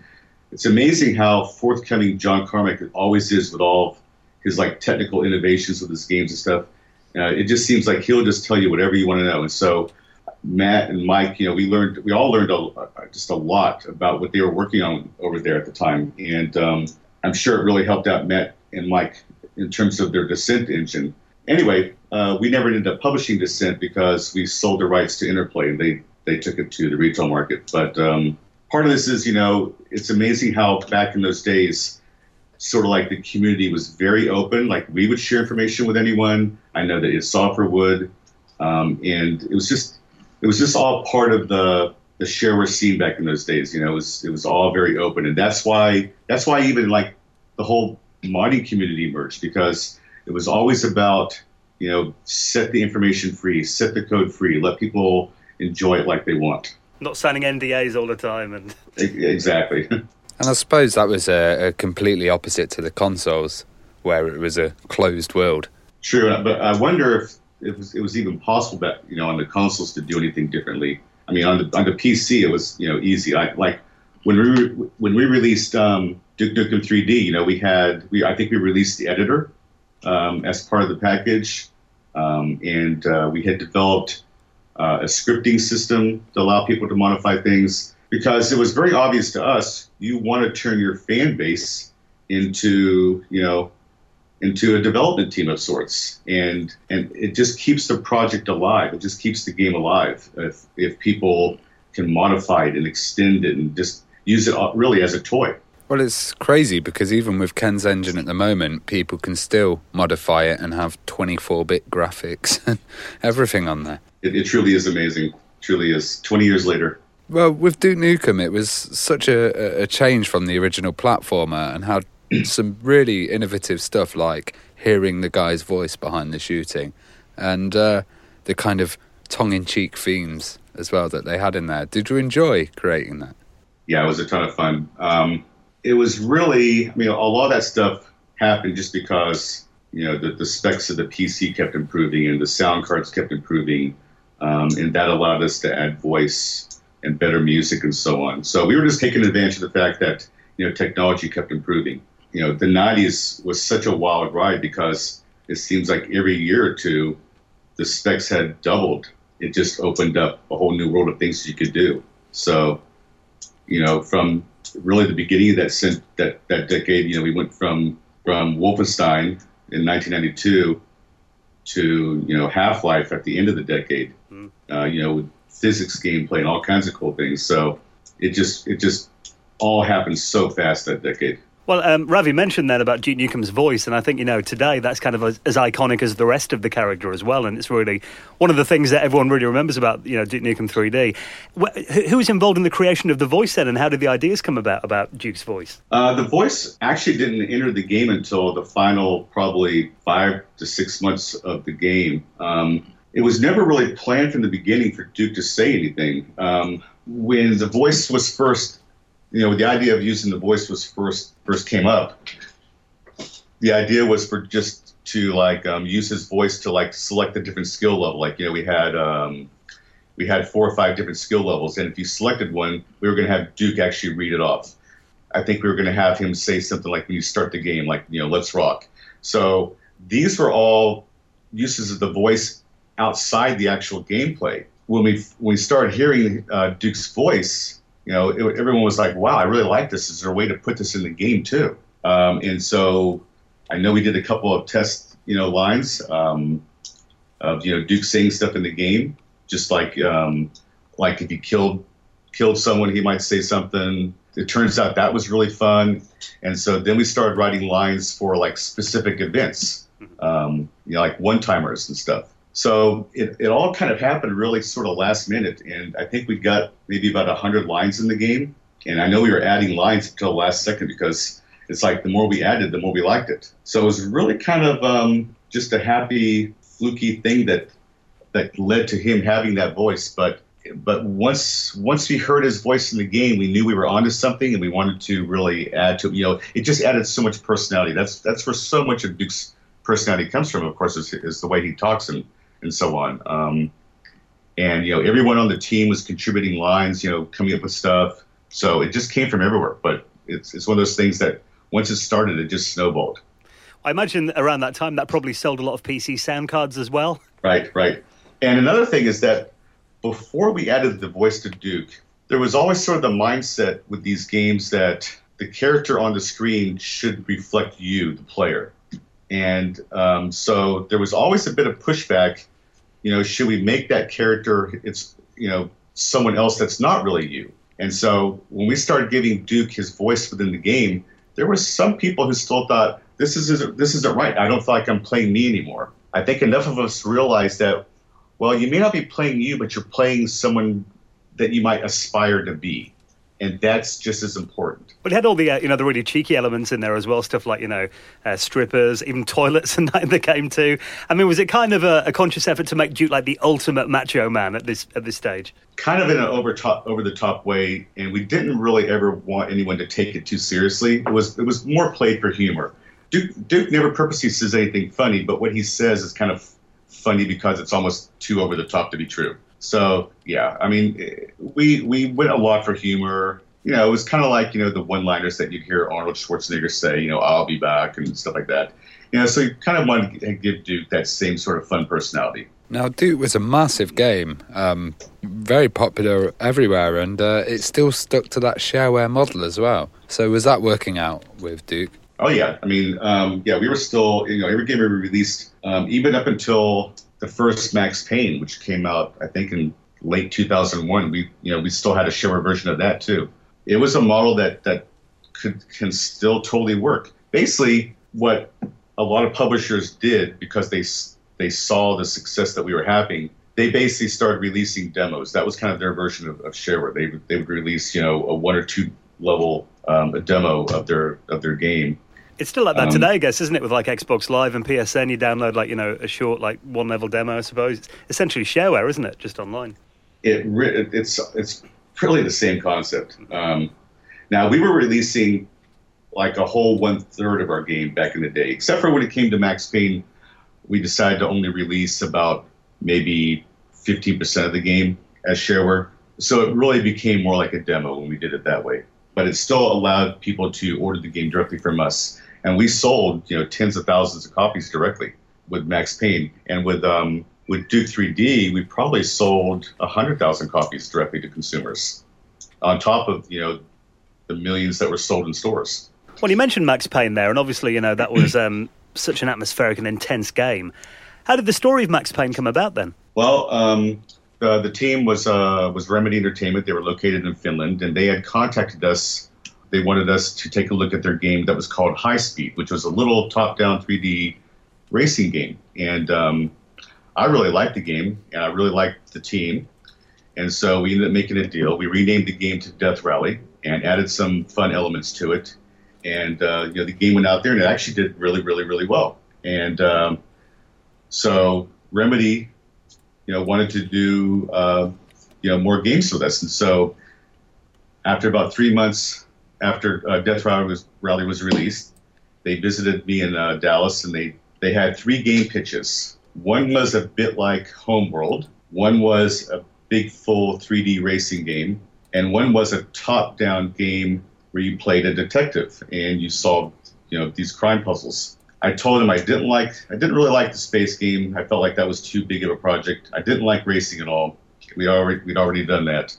it's amazing how forthcoming John Carmack always is with all his like technical innovations with his games and stuff. Uh, it just seems like he'll just tell you whatever you want to know. And so Matt and Mike, you know, we learned, we all learned a, just a lot about what they were working on over there at the time, and um, I'm sure it really helped out Matt and Mike in terms of their Descent engine. Anyway, uh, we never ended up publishing Descent because we sold the rights to Interplay, and they, they took it to the retail market. But um, part of this is, you know, it's amazing how back in those days, sort of like the community was very open. Like, we would share information with anyone. I know that id Software would. Um, and it was just, it was just all part of the the shareware scene back in those days. You know, it was it was all very open, and that's why that's why even like the whole modding community emerged, because it was always about, you know, set the information free, set the code free, let people enjoy it like they want. Not signing N D As all the time. And exactly. And I suppose that was a, a completely opposite to the consoles, where it was a closed world. True, but I wonder if it was, it was even possible that, you know, on the consoles to do anything differently. I mean, on the on the P C, it was, you know, easy. I, like when we re- when we released um, Duke Nukem three D, you know, we had we I think we released the editor um, as part of the package, um, and uh, we had developed uh, a scripting system to allow people to modify things, because it was very obvious to us you want to turn your fan base into, you know, into a development team of sorts, and and it just keeps the project alive. It just keeps the game alive if if people can modify it and extend it and just use it really as a toy. Well, it's crazy because even with Ken's engine at the moment, people can still modify it and have twenty-four bit graphics and everything on there. It, it truly is amazing. It truly is. twenty years later. Well, with Duke Nukem, it was such a, a change from the original platformer, and how some really innovative stuff like hearing the guy's voice behind the shooting, and uh, the kind of tongue-in-cheek themes as well that they had in there. Did you enjoy creating that? Yeah, it was a ton of fun. Um, it was really, I mean, a lot of that stuff happened just because, you know, the, the specs of the P C kept improving and the sound cards kept improving, um, and that allowed us to add voice and better music and so on. So we were just taking advantage of the fact that, you know, technology kept improving. You know, the nineties was such a wild ride because it seems like every year or two, the specs had doubled. It just opened up a whole new world of things you could do. So, you know, from really the beginning of that that that decade, you know, we went from from Wolfenstein in nineteen ninety-two to, you know, Half-Life at the end of the decade. Mm. Uh, you know, with physics gameplay and all kinds of cool things. So it just it just all happened so fast that decade. Well, um, Ravi mentioned then about Duke Nukem's voice, and I think, you know, today that's kind of as, as iconic as the rest of the character as well, and it's really one of the things that everyone really remembers about, you know, Duke Nukem three D. Wh- who was involved in the creation of the voice then, and how did the ideas come about about Duke's voice? Uh, the voice actually didn't enter the game until the final probably five to six months of the game. Um, it was never really planned from the beginning for Duke to say anything. Um, when the voice was first... You know, the idea of using the voice was first first came up. The idea was for just to like um, use his voice to like select a different skill level. Like, you know, we had um, we had four or five different skill levels, and if you selected one, we were going to have Duke actually read it off. I think we were going to have him say something like, "When you start the game, like, you know, let's rock." So these were all uses of the voice outside the actual gameplay. When we when we started hearing uh, Duke's voice, you know, it, everyone was like, wow, I really like this. Is there a way to put this in the game too? Um, and so I know we did a couple of test, you know, lines um, of, you know, Duke saying stuff in the game. Just like um, like if he killed killed someone, he might say something. It turns out that was really fun. And so then we started writing lines for like specific events, um, you know, like one-timers and stuff. So it, it all kind of happened really sort of last minute, and I think we got maybe about one hundred lines in the game, and I know we were adding lines until the last second because it's like the more we added, the more we liked it. So it was really kind of um, just a happy, fluky thing that that led to him having that voice. But but once once we heard his voice in the game, we knew we were onto something, and we wanted to really add to it. You know, it just added so much personality. That's that's where so much of Duke's personality comes from, of course, is, is the way he talks and and so on. Um, and, you know, everyone on the team was contributing lines, you know, coming up with stuff. So it just came from everywhere. But it's it's one of those things that once it started, it just snowballed. I imagine around that time that probably sold a lot of P C sound cards as well. Right, right. And another thing is that before we added the voice to Duke, there was always sort of the mindset with these games that the character on the screen should reflect you, the player. And um, so there was always a bit of pushback. You know, should we make that character, it's, you know, someone else that's not really you? And so when we started giving Duke his voice within the game, there were some people who still thought, this is, this isn't right. I don't feel like I'm playing me anymore. I think enough of us realized that well, you may not be playing you, but you're playing someone that you might aspire to be. And that's just as important. But it had all the, uh, you know, the really cheeky elements in there as well, stuff like, you know, uh, strippers, even toilets and that in the game too. I mean, was it kind of a, a conscious effort to make Duke like the ultimate macho man at this at this stage? Kind of in an over top, over the top way, and we didn't really ever want anyone to take it too seriously. It was it was more played for humor. Duke Duke never purposely says anything funny, but what he says is kind of funny because it's almost too over the top to be true. So, yeah, I mean, we we went a lot for humor. You know, it was kind of like, you know, the one-liners that you'd hear Arnold Schwarzenegger say, you know, I'll be back and stuff like that. You know, so you kind of wanted to give Duke that same sort of fun personality. Now, Duke was a massive game, um, very popular everywhere, and uh, it still stuck to that shareware model as well. So was that working out with Duke? Oh, yeah. I mean, um, yeah, we were still, you know, every game we released, um, even up until the first Max Payne, which came out, I think, in late two thousand one, we you know we still had a shareware version of that too. It was a model that that could can still totally work. Basically, what a lot of publishers did because they they saw the success that we were having, they basically started releasing demos. That was kind of their version of, of shareware. They they would release you know a one or two level um, a demo of their of their game. It's still like that um, today, I guess, isn't it? With like Xbox Live and P S N, you download like, you know, a short, like one level demo, I suppose. It's essentially shareware, isn't it? Just online. It re- It's it's really the same concept. Um, now, we were releasing like a whole one third of our game back in the day, except for when it came to Max Payne, we decided to only release about maybe fifteen percent of the game as shareware. So it really became more like a demo when we did it that way. But it still allowed people to order the game directly from us. And we sold, you know, tens of thousands of copies directly with Max Payne. And with um, with Duke three D, we probably sold one hundred thousand copies directly to consumers, on top of, you know, the millions that were sold in stores. Well, you mentioned Max Payne there, and obviously, you know, that was um, such an atmospheric and intense game. How did the story of Max Payne come about then? Well, um, uh, the team was, uh, was Remedy Entertainment. They were located in Finland, and they had contacted us. They wanted us to take a look at their game that was called High Speed, which was a little top-down three D racing game. And um, I really liked the game, and I really liked the team. And so we ended up making a deal. We renamed the game to Death Rally and added some fun elements to it. And uh, you know, the game went out there, and it actually did really, really, really well. And um, so Remedy, you know, wanted to do uh, you know more games with us. And so after about three months. After uh, Death Rally was, Rally was released, they visited me in uh, Dallas, and they, they had three game pitches. One was a bit like Homeworld, one was a big full three D racing game, and one was a top-down game where you played a detective and you solved you know these crime puzzles. I told them I didn't like I didn't really like the space game. I felt like that was too big of a project. I didn't like racing at all. We already we'd already done that.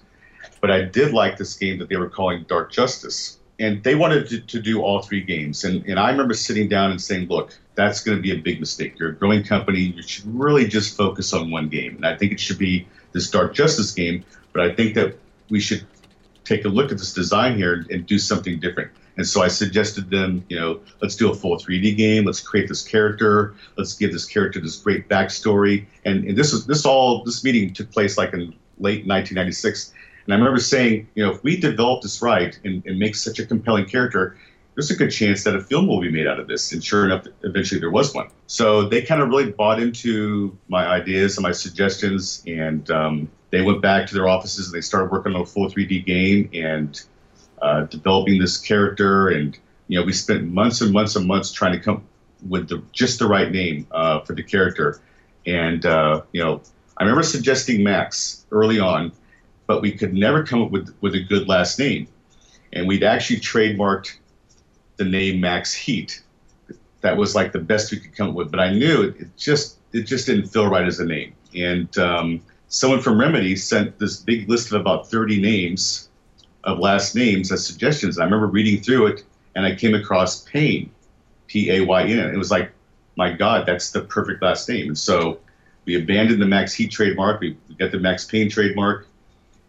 But I did like this game that they were calling Dark Justice. And they wanted to, to do all three games. And, and I remember sitting down and saying, look, that's going to be a big mistake. You're a growing company. You should really just focus on one game. And I think it should be this Dark Justice game. But I think that we should take a look at this design here and, and do something different. And so I suggested them, you know, let's do a full three D game. Let's create this character. Let's give this character this great backstory. And, and this was this all this meeting took place like in late nineteen ninety-six. And I remember saying, you know, if we develop this right and, and make such a compelling character, there's a good chance that a film will be made out of this. And sure enough, eventually there was one. So they kind of really bought into my ideas and my suggestions. And um, they went back to their offices and they started working on a full three D game and uh, developing this character. And, you know, we spent months and months and months trying to come with the, just the right name uh, for the character. And, uh, you know, I remember suggesting Max early on. But we could never come up with, with a good last name. And we'd actually trademarked the name Max Heat. That was like the best we could come up with. But I knew it, it just it just didn't feel right as a name. And um, someone from Remedy sent this big list of about thirty names of last names as suggestions. I remember reading through it, and I came across Payne, P A Y N. It was like, my God, that's the perfect last name. And so we abandoned the Max Heat trademark. We got the Max Payne trademark.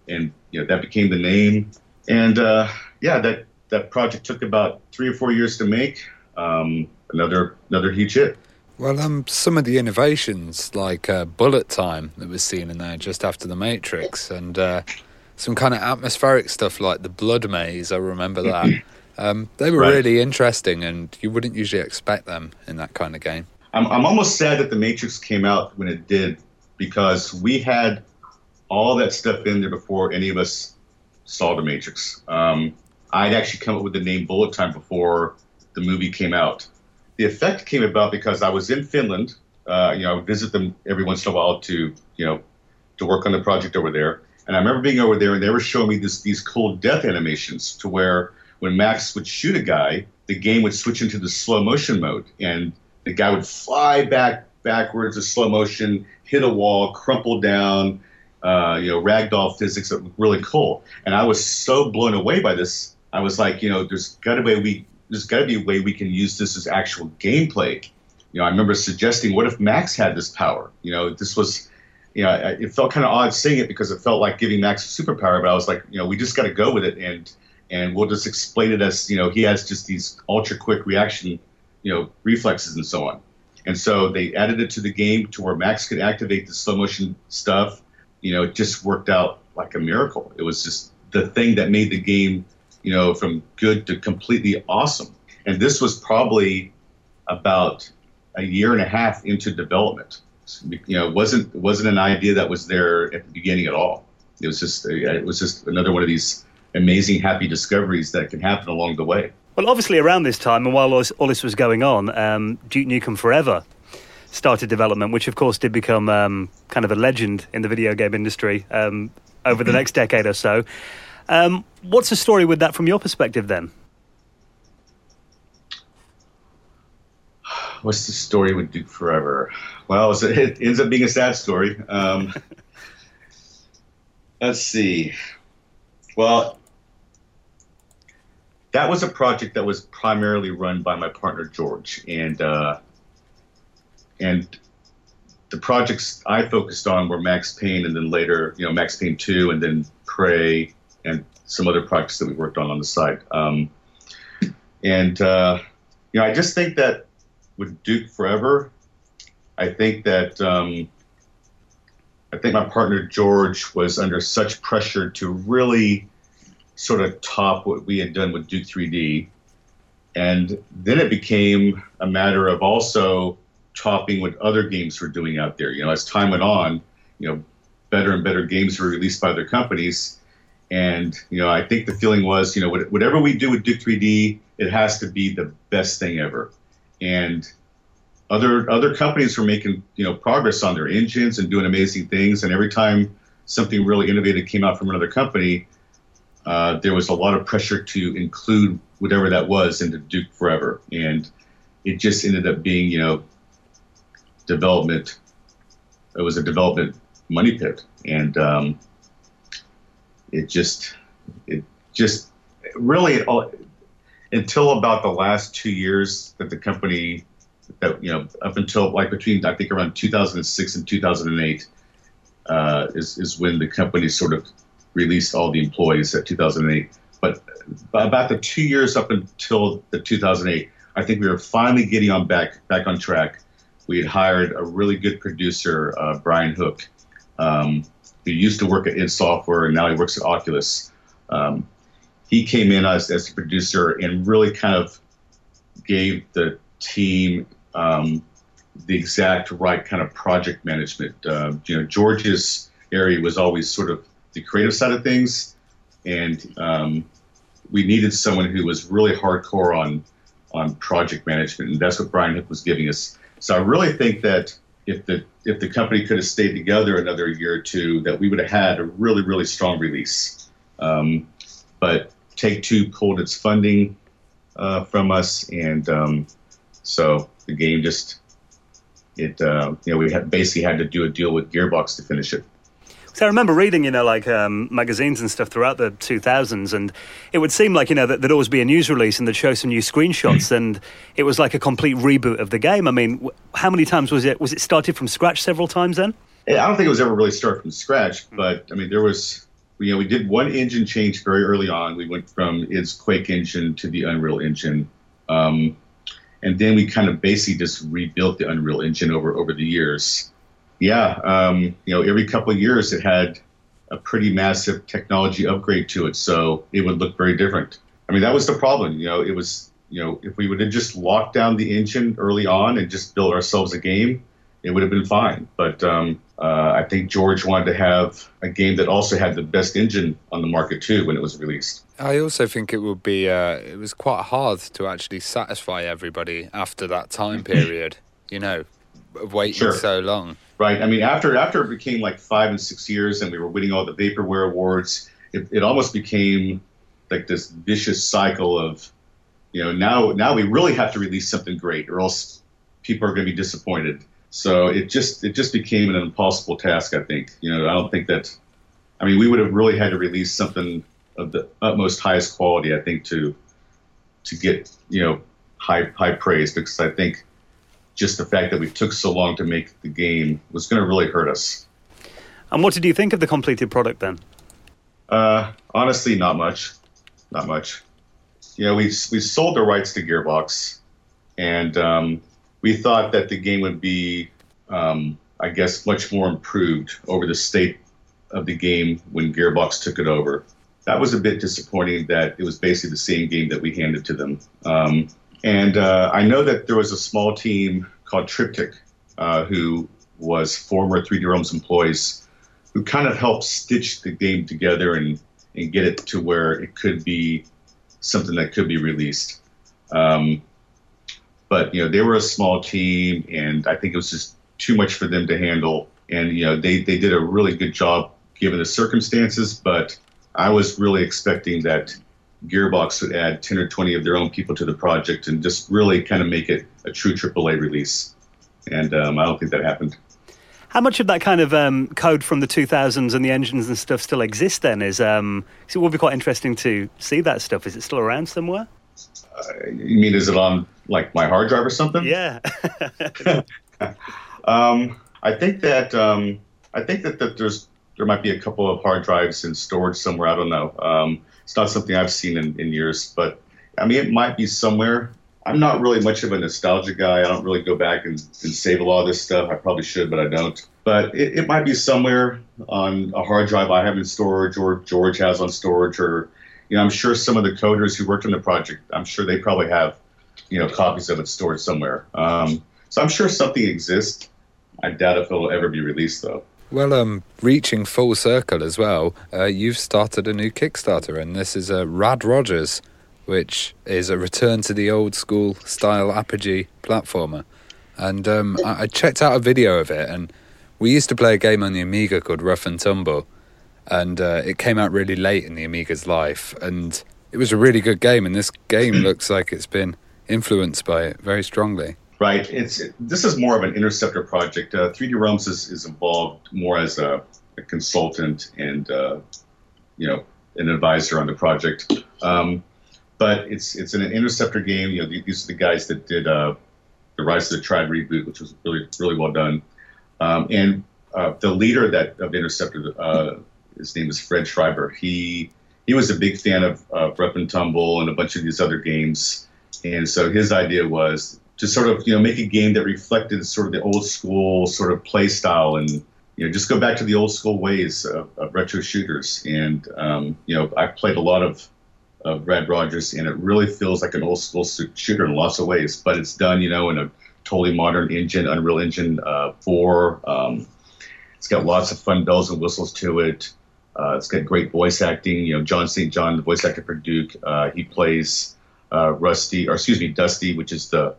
And, you know, that became the name. And, uh, yeah, that, that project took about three or four years to make. Um, another another huge hit. Well, um, some of the innovations, like uh, bullet time that was seen in there just after the Matrix, and uh, some kind of atmospheric stuff like the blood maze, I remember that. Um, they were right. really interesting, and you wouldn't usually expect them in that kind of game. I'm, I'm almost sad that the Matrix came out when it did, because we had all that stuff in there before any of us saw the Matrix. Um, I'd actually come up with the name bullet time before the movie came out. The effect came about because I was in Finland. Uh, you know, I would visit them every once in a while to, you know, to work on the project over there. And I remember being over there, and they were showing me this, these cool death animations to where when Max would shoot a guy, the game would switch into the slow motion mode, and the guy would fly back backwards in slow motion, hit a wall, crumple down, uh, you know, ragdoll physics. It was really cool. And I was so blown away by this. I was like, you know, there's got to be a way. There's got to be a way we can use this as actual gameplay. You know, I remember suggesting, what if Max had this power? You know, this was, you know, it felt kind of odd seeing it because it felt like giving Max a superpower. But I was like, you know, we just got to go with it, and and we'll just explain it as, you know, he has just these ultra quick reaction, you know, reflexes and so on. And so they added it to the game to where Max could activate the slow motion stuff. You know, it just worked out like a miracle. It was just the thing that made the game, you know, from good to completely awesome. And this was probably about a year and a half into development. You know, it wasn't it wasn't an idea that was there at the beginning at all. It was just it was just another one of these amazing happy discoveries that can happen along the way. Well, obviously around this time, and while all this was going on, um, Duke Nukem Forever started development, which of course did become um, kind of a legend in the video game industry um, over the next decade or so. Um, what's the story with that from your perspective, then? What's the story with Duke Forever? Well, it's a, it ends up being a sad story. Um, let's see. Well, that was a project that was primarily run by my partner, George. And, uh, and the projects I focused on were Max Payne, and then later, you know, Max Payne two, and then Prey, and some other projects that we worked on on the side. Um, and, uh, you know, I just think that with Duke Forever, I think that um, I think my partner George was under such pressure to really sort of top what we had done with Duke three D. And then it became a matter of also topping what other games were doing out there. You know, as time went on, you know, better and better games were released by other companies. And, you know, I think the feeling was, you know, whatever we do with Duke three D, it has to be the best thing ever. And other other companies were making, you know, progress on their engines and doing amazing things. And every time something really innovative came out from another company, uh, there was a lot of pressure to include whatever that was into Duke Forever. And it just ended up being, you know, development. It was a development money pit. And, um, It just, it just really it all, until about the last two years that the company, that you know, up until like between I think around two thousand six and two thousand eight, uh, is is when the company sort of released all the employees at two thousand eight. But by about the two years up until the two thousand eight, I think we were finally getting on back back on track. We had hired a really good producer, uh, Brian Hook. Um, He used to work at id Software, and now he works at Oculus. Um, he came in as as a producer and really kind of gave the team um, the exact right kind of project management. Uh, you know, George's area was always sort of the creative side of things, and um, we needed someone who was really hardcore on on project management, and that's what Brian Hook was giving us. So I really think that if the if the company could have stayed together another year or two, that we would have had a really, really strong release. Um, but Take-Two pulled its funding uh, from us, and um, so the game just, it uh, you know, we had basically had to do a deal with Gearbox to finish it. So I remember reading, you know, like um, magazines and stuff throughout the two thousands, and it would seem like, you know, that there'd always be a news release and they'd show some new screenshots, and it was like a complete reboot of the game. I mean, w- how many times was it? Was it started from scratch several times then? I don't think it was ever really started from scratch, but I mean, there was, you know, we did one engine change very early on. We went from its Quake engine to the Unreal Engine. Um, And then we kind of basically just rebuilt the Unreal Engine over, over the years. Yeah, um, you know, every couple of years it had a pretty massive technology upgrade to it, so it would look very different. I mean, that was the problem. You know, it was, you know, if we would have just locked down the engine early on and just built ourselves a game, it would have been fine. But um, uh, I think George wanted to have a game that also had the best engine on the market too when it was released. I also think it would be, uh, it was quite hard to actually satisfy everybody after that time period, you know, waiting sure. so long. Right. I mean, after after it became like five and six years and we were winning all the Vaporware awards, it, it almost became like this vicious cycle of, you know, now now we really have to release something great or else people are going to be disappointed. So it just it just became an impossible task, I think. You know, I don't think that – I mean, we would have really had to release something of the utmost highest quality, I think, to to get, you know, high high praise, because I think just the fact that we took so long to make the game was going to really hurt us. And what did you think of the completed product then? Uh, honestly, not much. Not much. You know, we, we sold the rights to Gearbox, and um, we thought that the game would be, um, I guess, much more improved over the state of the game when Gearbox took it over. That was a bit disappointing that it was basically the same game that we handed to them. Um, and uh, I know that there was a small team called Triptych, uh, who was former three D Realms employees, who kind of helped stitch the game together and, and get it to where it could be something that could be released. Um, but, you know, they were a small team, and I think it was just too much for them to handle. And, you know, they, they did a really good job given the circumstances, but I was really expecting that Gearbox would add ten or twenty of their own people to the project and just really kind of make it a true triple A release. And um, I don't think that happened. How much of that kind of um, code from the two thousands and the engines and stuff still exists then? Is um, so it will be quite interesting to see that stuff. Is it still around somewhere? Uh, you mean, is it on, like, my hard drive or something? Yeah. um, I think that um, I think that, that there's there might be a couple of hard drives in storage somewhere. I don't know. Um, it's not something I've seen in, in years, but, I mean, it might be somewhere. I'm not really much of a nostalgia guy. I don't really go back and, and save a lot of this stuff. I probably should, but I don't. But it, it might be somewhere on a hard drive I have in storage or George has on storage, or, you know, I'm sure some of the coders who worked on the project, I'm sure they probably have, you know, copies of it stored somewhere. Um, so I'm sure something exists. I doubt if it'll ever be released, though. Well, um, reaching full circle as well, uh, you've started a new Kickstarter, and this is uh, Rad Rodgers, which is a return to the old-school style Apogee platformer. And um, I-, I checked out a video of it, and we used to play a game on the Amiga called Rough and Tumble, and uh, it came out really late in the Amiga's life, and it was a really good game, and this game looks like it's been influenced by it very strongly. Right. It's it, This is more of an Interceptor project. Uh, three D Realms is, is involved more as a, a consultant and, uh, you know, an advisor on the project. Um But it's it's an Interceptor game. You know, these are the guys that did uh, the Rise of the Tribe reboot, which was really really well done. Um, and uh, the leader that of Interceptor, uh, his name is Fred Schreiber. He he was a big fan of uh, Rep and Tumble and a bunch of these other games. And so his idea was to sort of, you know, make a game that reflected sort of the old school sort of play style and, you know, just go back to the old school ways of, of retro shooters. And um, you know, I played a lot of. of Rad Rodgers, and it really feels like an old school shooter in lots of ways, but it's done, you know, in a totally modern engine, Unreal Engine uh, four. Um, it's got lots of fun bells and whistles to it. Uh, it's got great voice acting. You know, John Saint John, the voice actor for Duke, uh, he plays uh, Rusty, or excuse me, Dusty, which is the,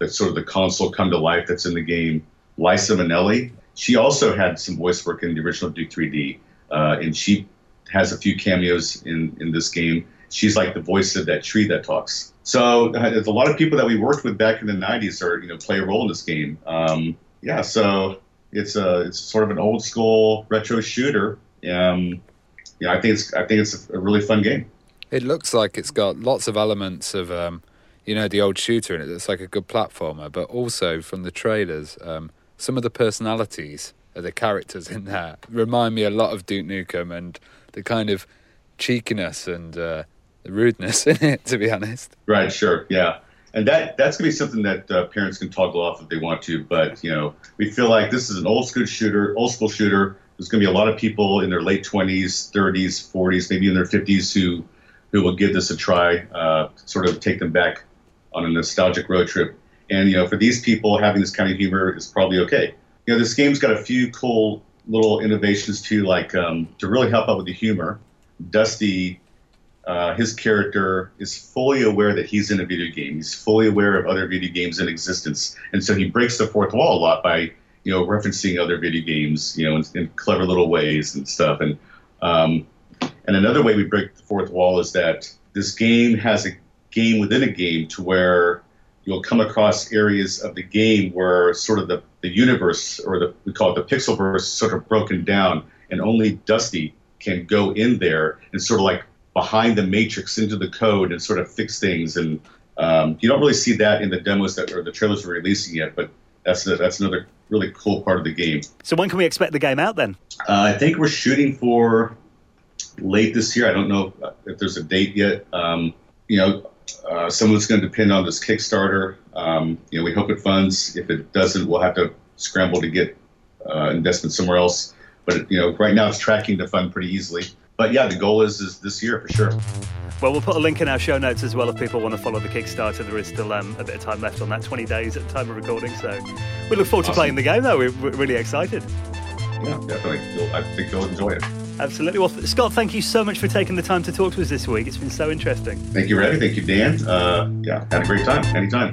the sort of the console come to life that's in the game. Liza Minnelli, she also had some voice work in the original Duke three D, uh, and she has a few cameos in, in this game. She's like the voice of that tree that talks. So uh, there's a lot of people that we worked with back in the nineties are, you know, play a role in this game. Um, yeah, so it's a it's sort of an old school retro shooter. Um, yeah, I think it's I think it's a really fun game. It looks like it's got lots of elements of um, you know, the old shooter in it. It's like a good platformer, but also from the trailers, um, some of the personalities of the characters in there remind me a lot of Duke Nukem, and the kind of cheekiness and. Uh, The rudeness in it, to be honest. Right, sure, yeah. And that that's going to be something that uh, parents can toggle off if they want to. But, you know, we feel like this is an old school shooter, old school shooter. There's going to be a lot of people in their late twenties, thirties, forties, maybe in their fifties who, who will give this a try, uh, sort of take them back on a nostalgic road trip. And, you know, for these people, having this kind of humor is probably okay. You know, this game's got a few cool little innovations, too, like um, to really help out with the humor. Dusty, uh, his character, is fully aware that he's in a video game. He's fully aware of other video games in existence. And so he breaks the fourth wall a lot by, you know, referencing other video games, you know, in, in clever little ways and stuff. And um, and another way we break the fourth wall is that this game has a game within a game to where you'll come across areas of the game where sort of the, the universe, or the, we call it the pixelverse, sort of broken down, and only Dusty can go in there and sort of like behind the matrix into the code and sort of fix things. And um, you don't really see that in the demos that or the trailers we're releasing yet, but that's a, that's another really cool part of the game. So when can we expect the game out then? Uh, I think we're shooting for late this year. I don't know if there's a date yet. Um, you know, uh, someone's going to depend on this Kickstarter. Um, you know, we hope it funds. If it doesn't, we'll have to scramble to get uh, investment somewhere else. But, you know, right now it's tracking to fund pretty easily. But yeah, the goal is, is this year for sure. Well, we'll put a link in our show notes as well if people want to follow the Kickstarter. There is still um, a bit of time left on that, twenty days at the time of recording. So we look forward awesome. to playing the game, though. We're really excited. Yeah, definitely. You'll, I think you'll enjoy it. Absolutely. Well, Scott, thank you so much for taking the time to talk to us this week. It's been so interesting. Thank you, Reddy. Thank you, Dan. Uh, yeah, had a great time. Anytime.